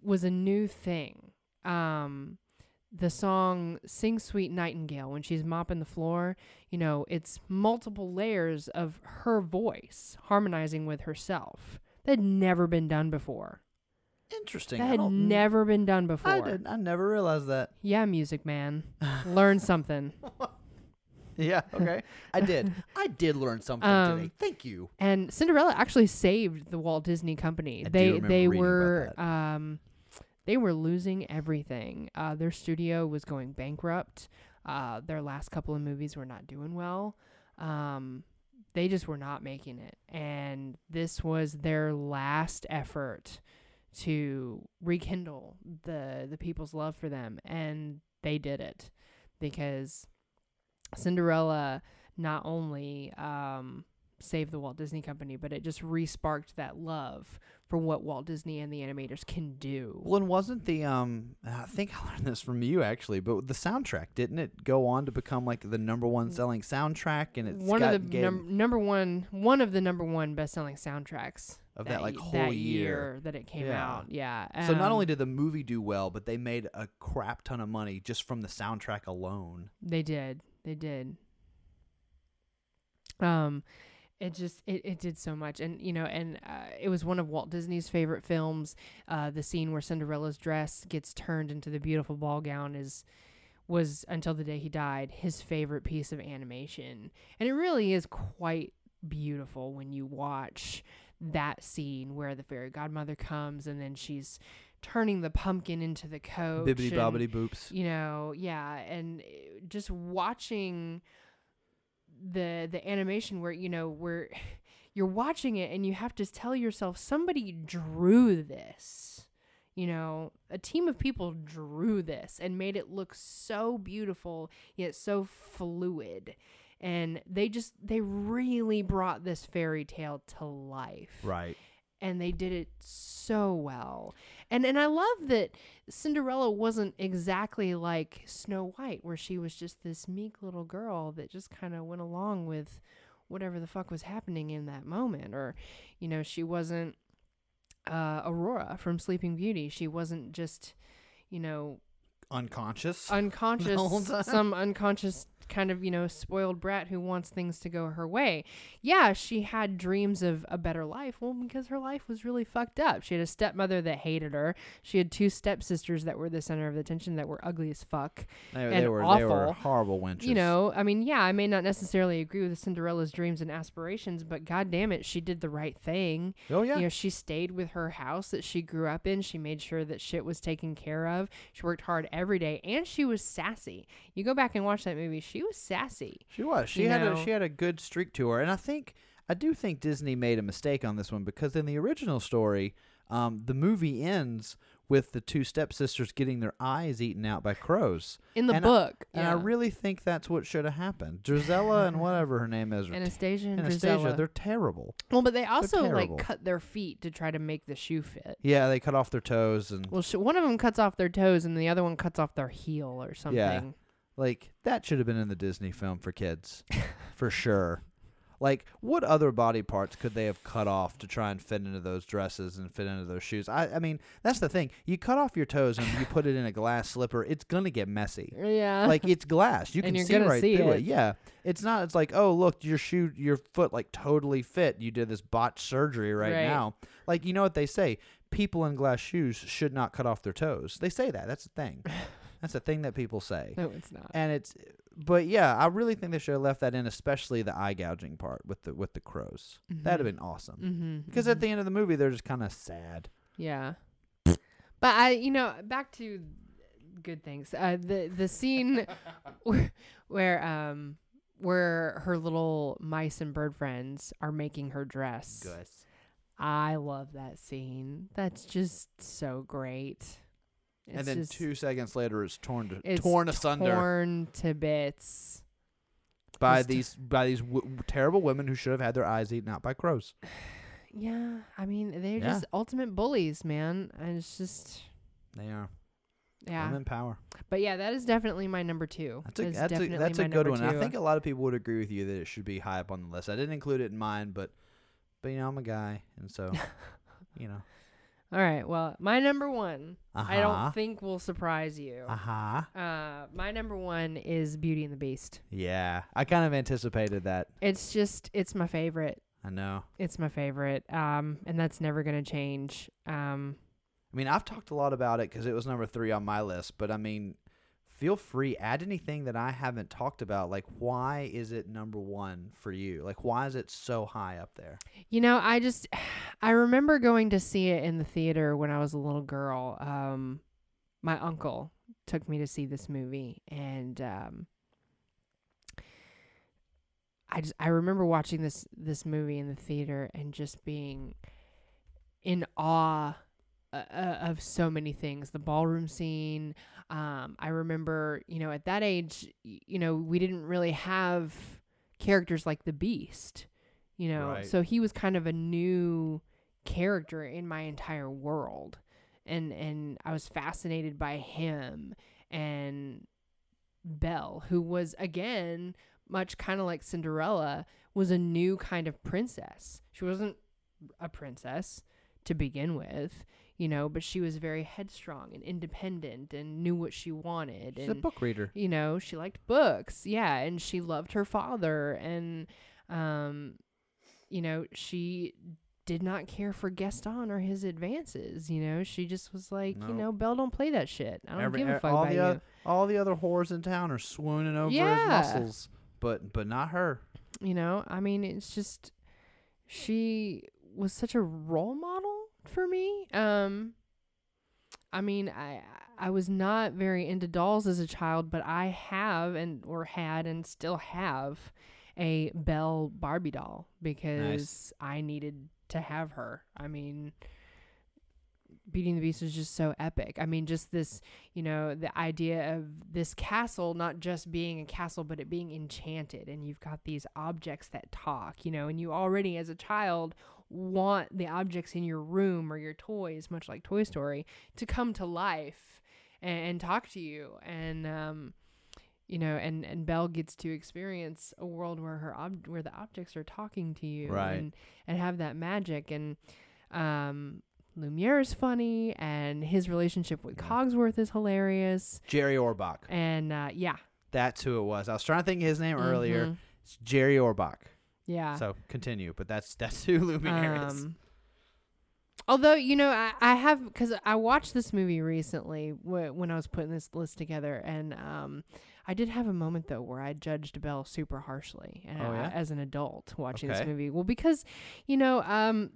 was a new thing. The song Sing Sweet Nightingale, when she's mopping the floor, you know, it's multiple layers of her voice harmonizing with herself. That had never been done before. Interesting. That had never been done before. I never realized that. Yeah, music man. Learn something. Yeah, okay. I did learn something today. Thank you. And Cinderella actually saved the Walt Disney Company. They were losing everything. Their studio was going bankrupt. Their last couple of movies were not doing well. They just were not making it. And this was their last effort to rekindle the people's love for them. And they did it, because Cinderella not only saved the Walt Disney Company, but it just re-sparked that love for what Walt Disney and the animators can do. Well, and wasn't the I think I learned this from you actually, but the soundtrack, didn't it go on to become like the number one selling soundtrack? And it's one of the number one best selling soundtracks of that like whole year that it came out. Yeah. So not only did the movie do well, but they made a crap ton of money just from the soundtrack alone. They did. It just, it did so much. And, you know, it was one of Walt Disney's favorite films. The scene where Cinderella's dress gets turned into the beautiful ball gown was until the day he died, his favorite piece of animation. And it really is quite beautiful when you watch that scene where the fairy godmother comes and then she's turning the pumpkin into the coach. Bibbidi bobbidi boops. You know, yeah. And just watching the animation where, you know, where you're watching it and you have to tell yourself, somebody drew this, you know, a team of people drew this and made it look so beautiful yet so fluid. And they really brought this fairy tale to life. Right. And they did it so well. And I love that Cinderella wasn't exactly like Snow White, where she was just this meek little girl that just kind of went along with whatever the fuck was happening in that moment. Or, you know, she wasn't Aurora from Sleeping Beauty. She wasn't just, you know... Unconscious. Some unconscious kind of, you know, spoiled brat who wants things to go her way. Yeah, she had dreams of a better life. Well, because her life was really fucked up. She had a stepmother that hated her. She had two stepsisters that were the center of attention that were ugly as fuck. They were awful. They were horrible wenches. You know, I mean, yeah, I may not necessarily agree with Cinderella's dreams and aspirations, but goddamn it, she did the right thing. Oh, yeah. You know, she stayed with her house that she grew up in. She made sure that shit was taken care of. She worked hard every day, and she was sassy. You go back and watch that movie, she was sassy. She was. She had a good streak to her, and I do think Disney made a mistake on this one, because in the original story, the movie ends with the two stepsisters getting their eyes eaten out by crows. In the book. And I really think that's what should have happened. Drizella and whatever her name is. Anastasia, they're terrible. Well, but they also like cut their feet to try to make the shoe fit. Yeah, they cut off their toes. And well, one of them cuts off their toes and the other one cuts off their heel or something. Yeah. Like, that should have been in the Disney film for kids, for sure. Like, what other body parts could they have cut off to try and fit into those dresses and fit into those shoes? I mean, that's the thing. You cut off your toes and you put it in a glass slipper, it's going to get messy. Yeah. Like, it's glass. You can see right through it. Yeah. It's not, it's like, oh, look, your foot, like, totally fit. You did this botched surgery right now. Like, you know what they say? People in glass shoes should not cut off their toes. They say that. That's the thing. That's a thing that people say. No, it's not. But yeah, I really think they should have left that in, especially the eye gouging part with the crows. Mm-hmm. That'd have been awesome. Mm-hmm. Because at the end of the movie, they're just kind of sad. Yeah. But back to good things. The scene where her little mice and bird friends are making her dress. Good. I love that scene. That's just so great. And then 2 seconds later, it's torn asunder. Torn to bits. By these terrible women who should have had their eyes eaten out by crows. Yeah. I mean, they're just ultimate bullies, man. And it's just... They are. Yeah. I'm in power. But yeah, that is definitely my number two. That's a good one. I think a lot of people would agree with you that it should be high up on the list. I didn't include it in mine, but you know, I'm a guy. And so, you know. All right, well, my number one, I don't think will surprise you. My number one is Beauty and the Beast. Yeah, I kind of anticipated that. It's my favorite. I know. It's my favorite, and that's never going to change. I mean, I've talked a lot about it because it was number three on my list, but I mean, feel free, add anything that I haven't talked about. Like, why is it number one for you? Like, why is it so high up there? You know, I remember going to see it in the theater when I was a little girl. My uncle took me to see this movie, and I remember watching this movie in the theater and just being in awe of so many things. The ballroom scene. I remember, you know, at that age, you know, we didn't really have characters like the Beast, you know, right. So he was kind of a new character in my entire world, and I was fascinated by him and Belle, who was, again, much kind of like Cinderella, was a new kind of princess. She wasn't a princess to begin with, you know, but she was very headstrong and independent and knew what she wanted. She's a book reader. You know, she liked books. Yeah. And she loved her father. And, you know, she did not care for Gaston or his advances. You know, she just was like, no. You know, Belle, don't play that shit. I don't give a fuck about you. All the other whores in town are swooning over his muscles, but not her. You know, I mean, it's just, she was such a role model for me. I mean, I was not very into dolls as a child, but I have had and still have a Belle Barbie doll because I needed to have her. I mean, Beauty and the Beast is just so epic. I mean, just this, you know, the idea of this castle not just being a castle, but it being enchanted, and you've got these objects that talk, you know, and you already as a child want the objects in your room or your toys, much like Toy Story, to come to life and talk to you. And you know, and Belle gets to experience a world where where the objects are talking to you, right, and have that magic. And Lumiere is funny, and his relationship with Cogsworth is hilarious. Jerry Orbach. And yeah, that's who it was. I was trying to think of his name earlier. It's Jerry Orbach. Yeah. So continue, but that's who Lumiere is. Although, you know, I have, because I watched this movie recently when I was putting this list together, and I did have a moment, though, where I judged Belle super harshly as an adult watching this movie. Well, because, you know,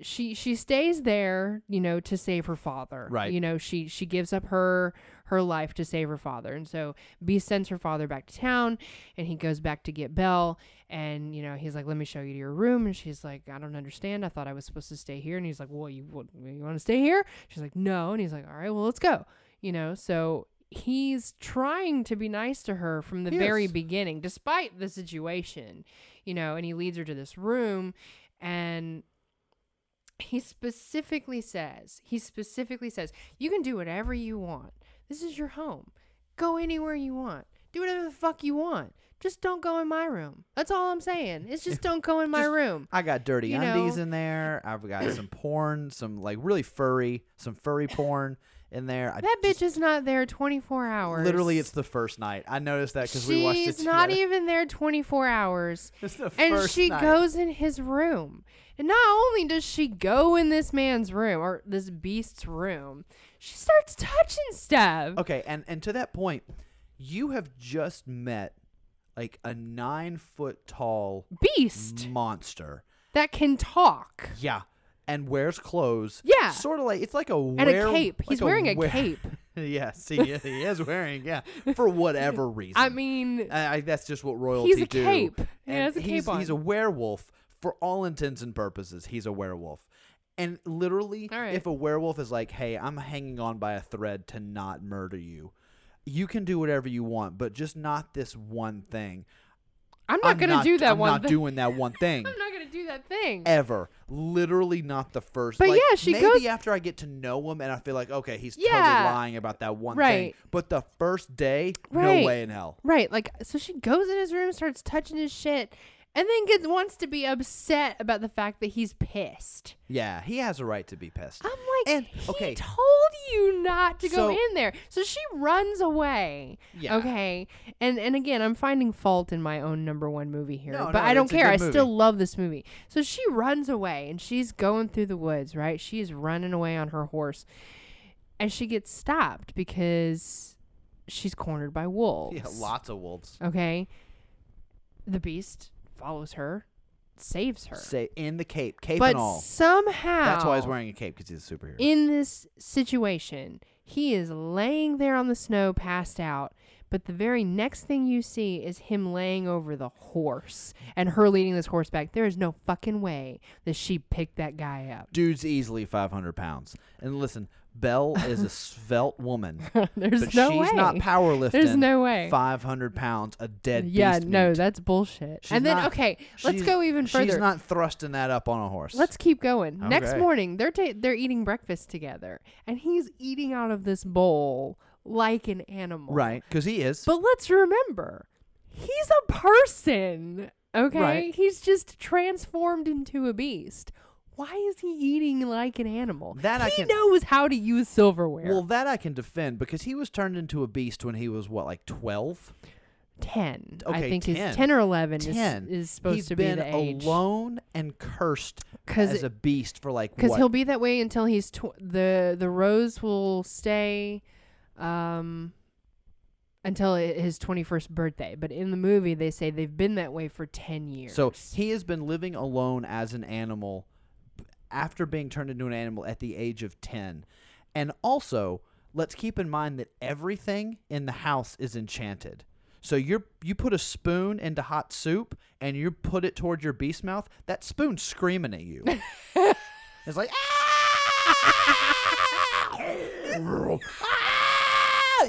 she stays there, you know, to save her father. Right. You know, she gives up her life to save her father. And so Beast sends her father back to town, and he goes back to get Belle. And, you know, he's like, let me show you to your room. And she's like, I don't understand. I thought I was supposed to stay here. And he's like, well, you want to stay here? She's like, no. And he's like, all right, well, let's go. You know, so he's trying to be nice to her from the very beginning, despite the situation, you know, and he leads her to this room. And he specifically says, you can do whatever you want. This is your home. Go anywhere you want. Do whatever the fuck you want. Just don't go in my room. That's all I'm saying. It's just don't go in my room. I got dirty undies in there. I've got some porn, some like really furry, some furry porn in there. That bitch is not there 24 hours. Literally, it's the first night. I noticed that because we watched it together. She's not even there 24 hours. It's the first night. And she goes in his room. And not only does she go in this man's room, or this beast's room, she starts touching stuff. Okay, and to that point, you have just met like a 9-foot-tall beast monster that can talk. Yeah, and wears clothes. Yeah, sort of like it's like a a cape. He's wearing a cape. Yeah, see, he is wearing for whatever reason. I mean, that's just what royalty do. He's a cape. He has a cape on. He's a werewolf for all intents and purposes. He's a werewolf. And literally, if a werewolf is like, hey, I'm hanging on by a thread to not murder you, you can do whatever you want, but just not this one thing. I'm not going to do that thing. Ever. Literally not the first. But like, yeah, she maybe goes. Maybe after I get to know him and I feel like, okay, he's totally lying about that one thing. But the first day, no way in hell. Right. Like, so she goes in his room, starts touching his shit. And then wants to be upset about the fact that he's pissed. Yeah, he has a right to be pissed. I'm like, he told you not to go in there. So she runs away. Yeah. Okay. And again, I'm finding fault in my own number one movie here. No, but I don't care. I still love this movie. So she runs away, and she's going through the woods, right? She's running away on her horse. And she gets stopped because she's cornered by wolves. Yeah, lots of wolves. Okay. The beast follows her, saves her. In the cape and all. But somehow, that's why he's wearing a cape, because he's a superhero. In this situation, he is laying there on the snow, passed out. But the very next thing you see is him laying over the horse and her leading this horse back. There is no fucking way that she picked that guy up. Dude's easily 500 pounds. And listen, Belle is a svelte woman. She's not powerlifting. There's no way. 500 pounds, a dead beast meat. No, that's bullshit. She's let's go even further. She's not thrusting that up on a horse. Let's keep going. Okay. Next morning, they're eating breakfast together, and he's eating out of this bowl like an animal. Right, because he is. But let's remember, he's a person, okay? Right. He's just transformed into a beast. Why is he eating like an animal? He knows how to use silverware. Well, that I can defend, because he was turned into a beast when he was, what, like 12? 10. Okay, I think 10. His 10 or 11 is supposed to be the age. He's been alone and cursed as a beast for like what? Because he'll be that way until he's... the rose will stay until his 21st birthday. But in the movie, they say they've been that way for 10 years. So he has been living alone as an animal after being turned into an animal at the age of 10. And also, let's keep in mind that everything in the house is enchanted. So you put a spoon into hot soup and you put it toward your beast mouth, that spoon's screaming at you. It's like, ah!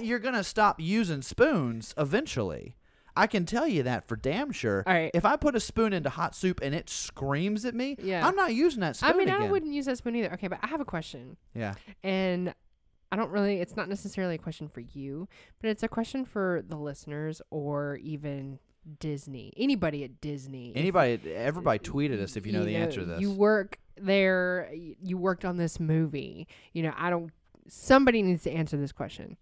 You're going to stop using spoons eventually. I can tell you that for damn sure. All right. If I put a spoon into hot soup and it screams at me, yeah. I'm not using that spoon again. I wouldn't use that spoon either. Okay, but I have a question. Yeah. And I don't really, it's not necessarily a question for you, but it's a question for the listeners or even Disney. Anybody at Disney. Everybody tweeted us if you know the answer to this. You work there. You worked on this movie. You know, somebody needs to answer this question.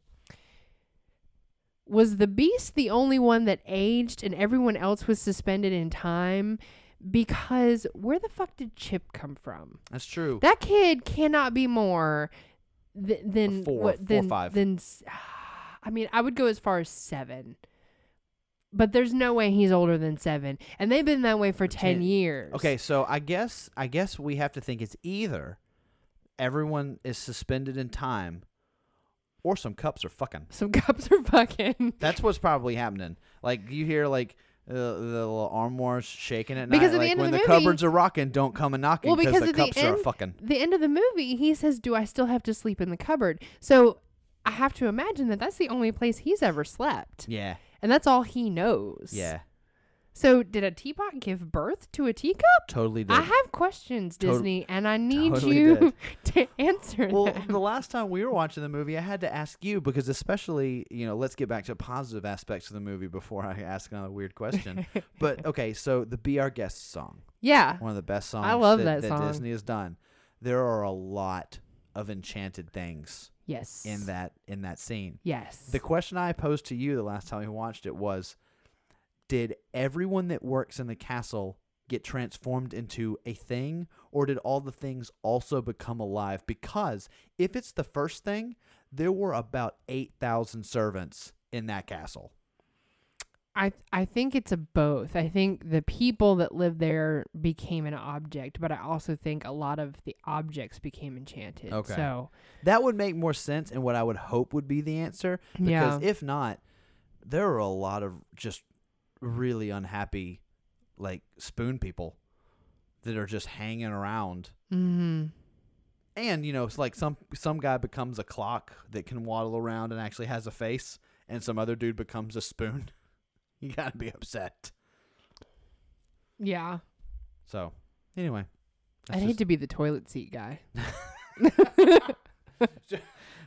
Was the Beast the only one that aged and everyone else was suspended in time? Because where the fuck did Chip come from? That's true. That kid cannot be more than four or five. I mean, I would go as far as 7. But there's no way he's older than 7. And they've been that way for 10 years. Okay, so I guess we have to think it's either everyone is suspended in time, or some cups are fucking. That's what's probably happening. Like, you hear, like, the little armoires shaking at night. Because at the end of the movie, when the cupboards are rocking, don't come and knocking because the cups are fucking. The end of the movie, he says, do I still have to sleep in the cupboard? So I have to imagine that's the only place he's ever slept. Yeah. And that's all he knows. Yeah. So did a teapot give birth to a teacup? Totally did. I have questions, Disney, and I need you to answer them. Well, the last time we were watching the movie, I had to ask you because especially, you know, let's get back to positive aspects of the movie before I ask another weird question. But, okay, so the Be Our Guest song. Yeah. One of the best songs I love that song. Disney has done. There are a lot of enchanted things. Yes. In that scene. Yes. The question I posed to you the last time we watched it was, did everyone that works in the castle get transformed into a thing, or did all the things also become alive? Because if it's the first thing, there were about 8,000 servants in that castle. I think it's a both. I think the people that lived there became an object, but I also think a lot of the objects became enchanted. Okay. So that would make more sense and what I would hope would be the answer. Because if not, there are a lot of just really unhappy, like, spoon people that are just hanging around. Mm-hmm. And, you know, it's like some guy becomes a clock that can waddle around and actually has a face, and some other dude becomes a spoon. You gotta be upset. Yeah. So, anyway. I'd hate to be the toilet seat guy.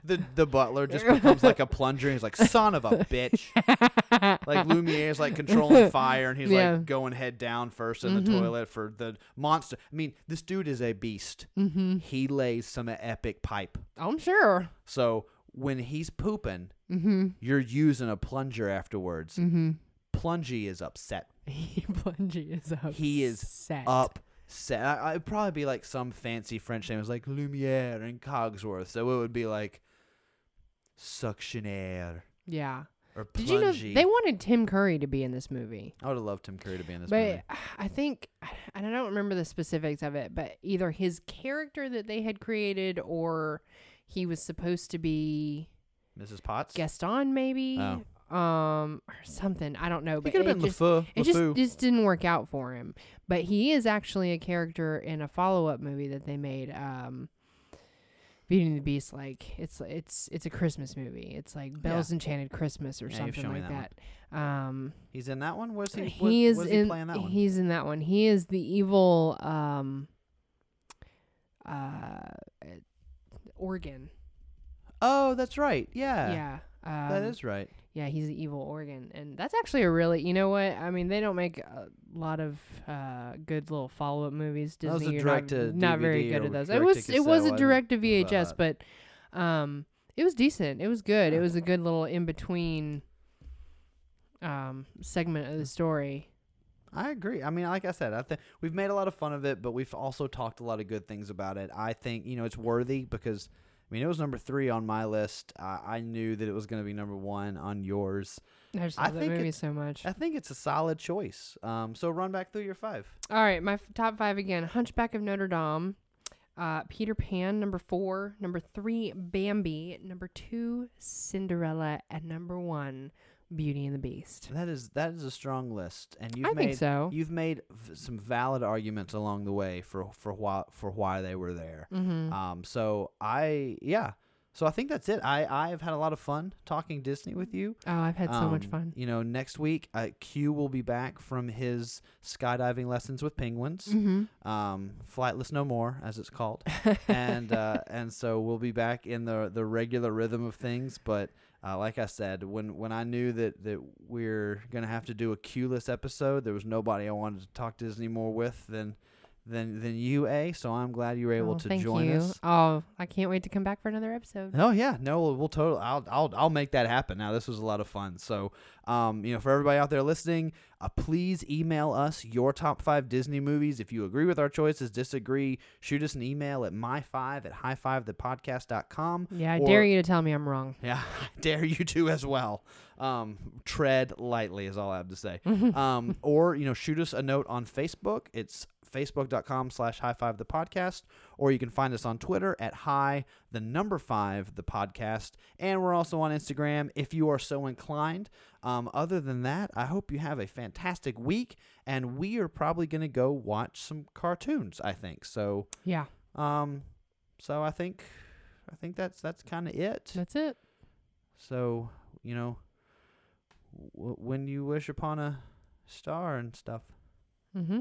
The butler just becomes like a plunger, and he's like, son of a bitch. Like, Lumiere's like controlling fire, and he's like going head down first in the toilet for the monster. I mean, this dude is a beast. Mm-hmm. He lays some epic pipe. I'm sure. So when he's pooping, you're using a plunger afterwards. Mm-hmm. Plungy is upset. He is upset. It'd probably be like some fancy French name. It was like Lumiere and Cogsworth. So it would be like Suctionaire. Yeah. Or Plungy. Did you know they wanted Tim Curry to be in this movie? I would have loved Tim Curry to be in this movie. But I think, and I don't remember the specifics of it, but either his character that they had created or he was supposed to be Mrs. Potts? Gaston, maybe? Oh. Or something. I don't know. But it just, it just didn't work out for him. But he is actually a character in a follow-up movie that they made, Beauty and the Beast. Like, it's a Christmas movie. It's like Belle's Enchanted Christmas or something like that. He's in that one? Where's he playing that one? He's in that one. He is the evil organ. Oh, that's right. Yeah. Yeah. That is right. Yeah, he's the evil organ. And that's actually a really, you know what? I mean, they don't make a lot of good little follow-up movies. Disney is not very good at those. It was a direct-to-VHS, but it was decent. It was good. It was a good little in-between segment of the story. I agree. I mean, like I said, I think we've made a lot of fun of it, but we've also talked a lot of good things about it. I think, you know, it's worthy because, I mean, it was number 3 on my list. I knew that it was going to be number 1 on yours. I just love that movie so much. I think it's a solid choice. So run back through your 5. All right, my top 5 again. Hunchback of Notre Dame. Peter Pan, number 4. Number 3, Bambi. Number 2, Cinderella. And number 1, Beauty and the Beast. That is a strong list, and you've made some valid arguments along the way for why they were there. Mm-hmm. So I think that's it. I've had a lot of fun talking Disney with you. Oh, I've had so much fun. You know, next week, Q will be back from his skydiving lessons with penguins. Mm-hmm. Flightless No More, as it's called. And so we'll be back in the regular rhythm of things. But like I said, when I knew that we're going to have to do a Q-less episode, there was nobody I wanted to talk Disney more with than you, A. So I'm glad you were able to join us. Oh, I can't wait to come back for another episode. Oh yeah, no, we'll totally. I'll make that happen. Now this was a lot of fun. So, for everybody out there listening, please email us your top 5 Disney movies. If you agree with our choices, disagree, shoot us an email at my5@highfivethepodcast.com. Yeah, I dare you to tell me I'm wrong. Yeah, I dare you to as well. Tread lightly is all I have to say. Or shoot us a note on Facebook. It's facebook.com/highfivethepodcast, or you can find us on Twitter at @5thepodcast, and we're also on Instagram if you are so inclined. Other than that, I hope you have a fantastic week, and we are probably going to go watch some cartoons, I think. So yeah. So I think that's kind of it. That's it. So when you wish upon a star and stuff. Mm-hmm.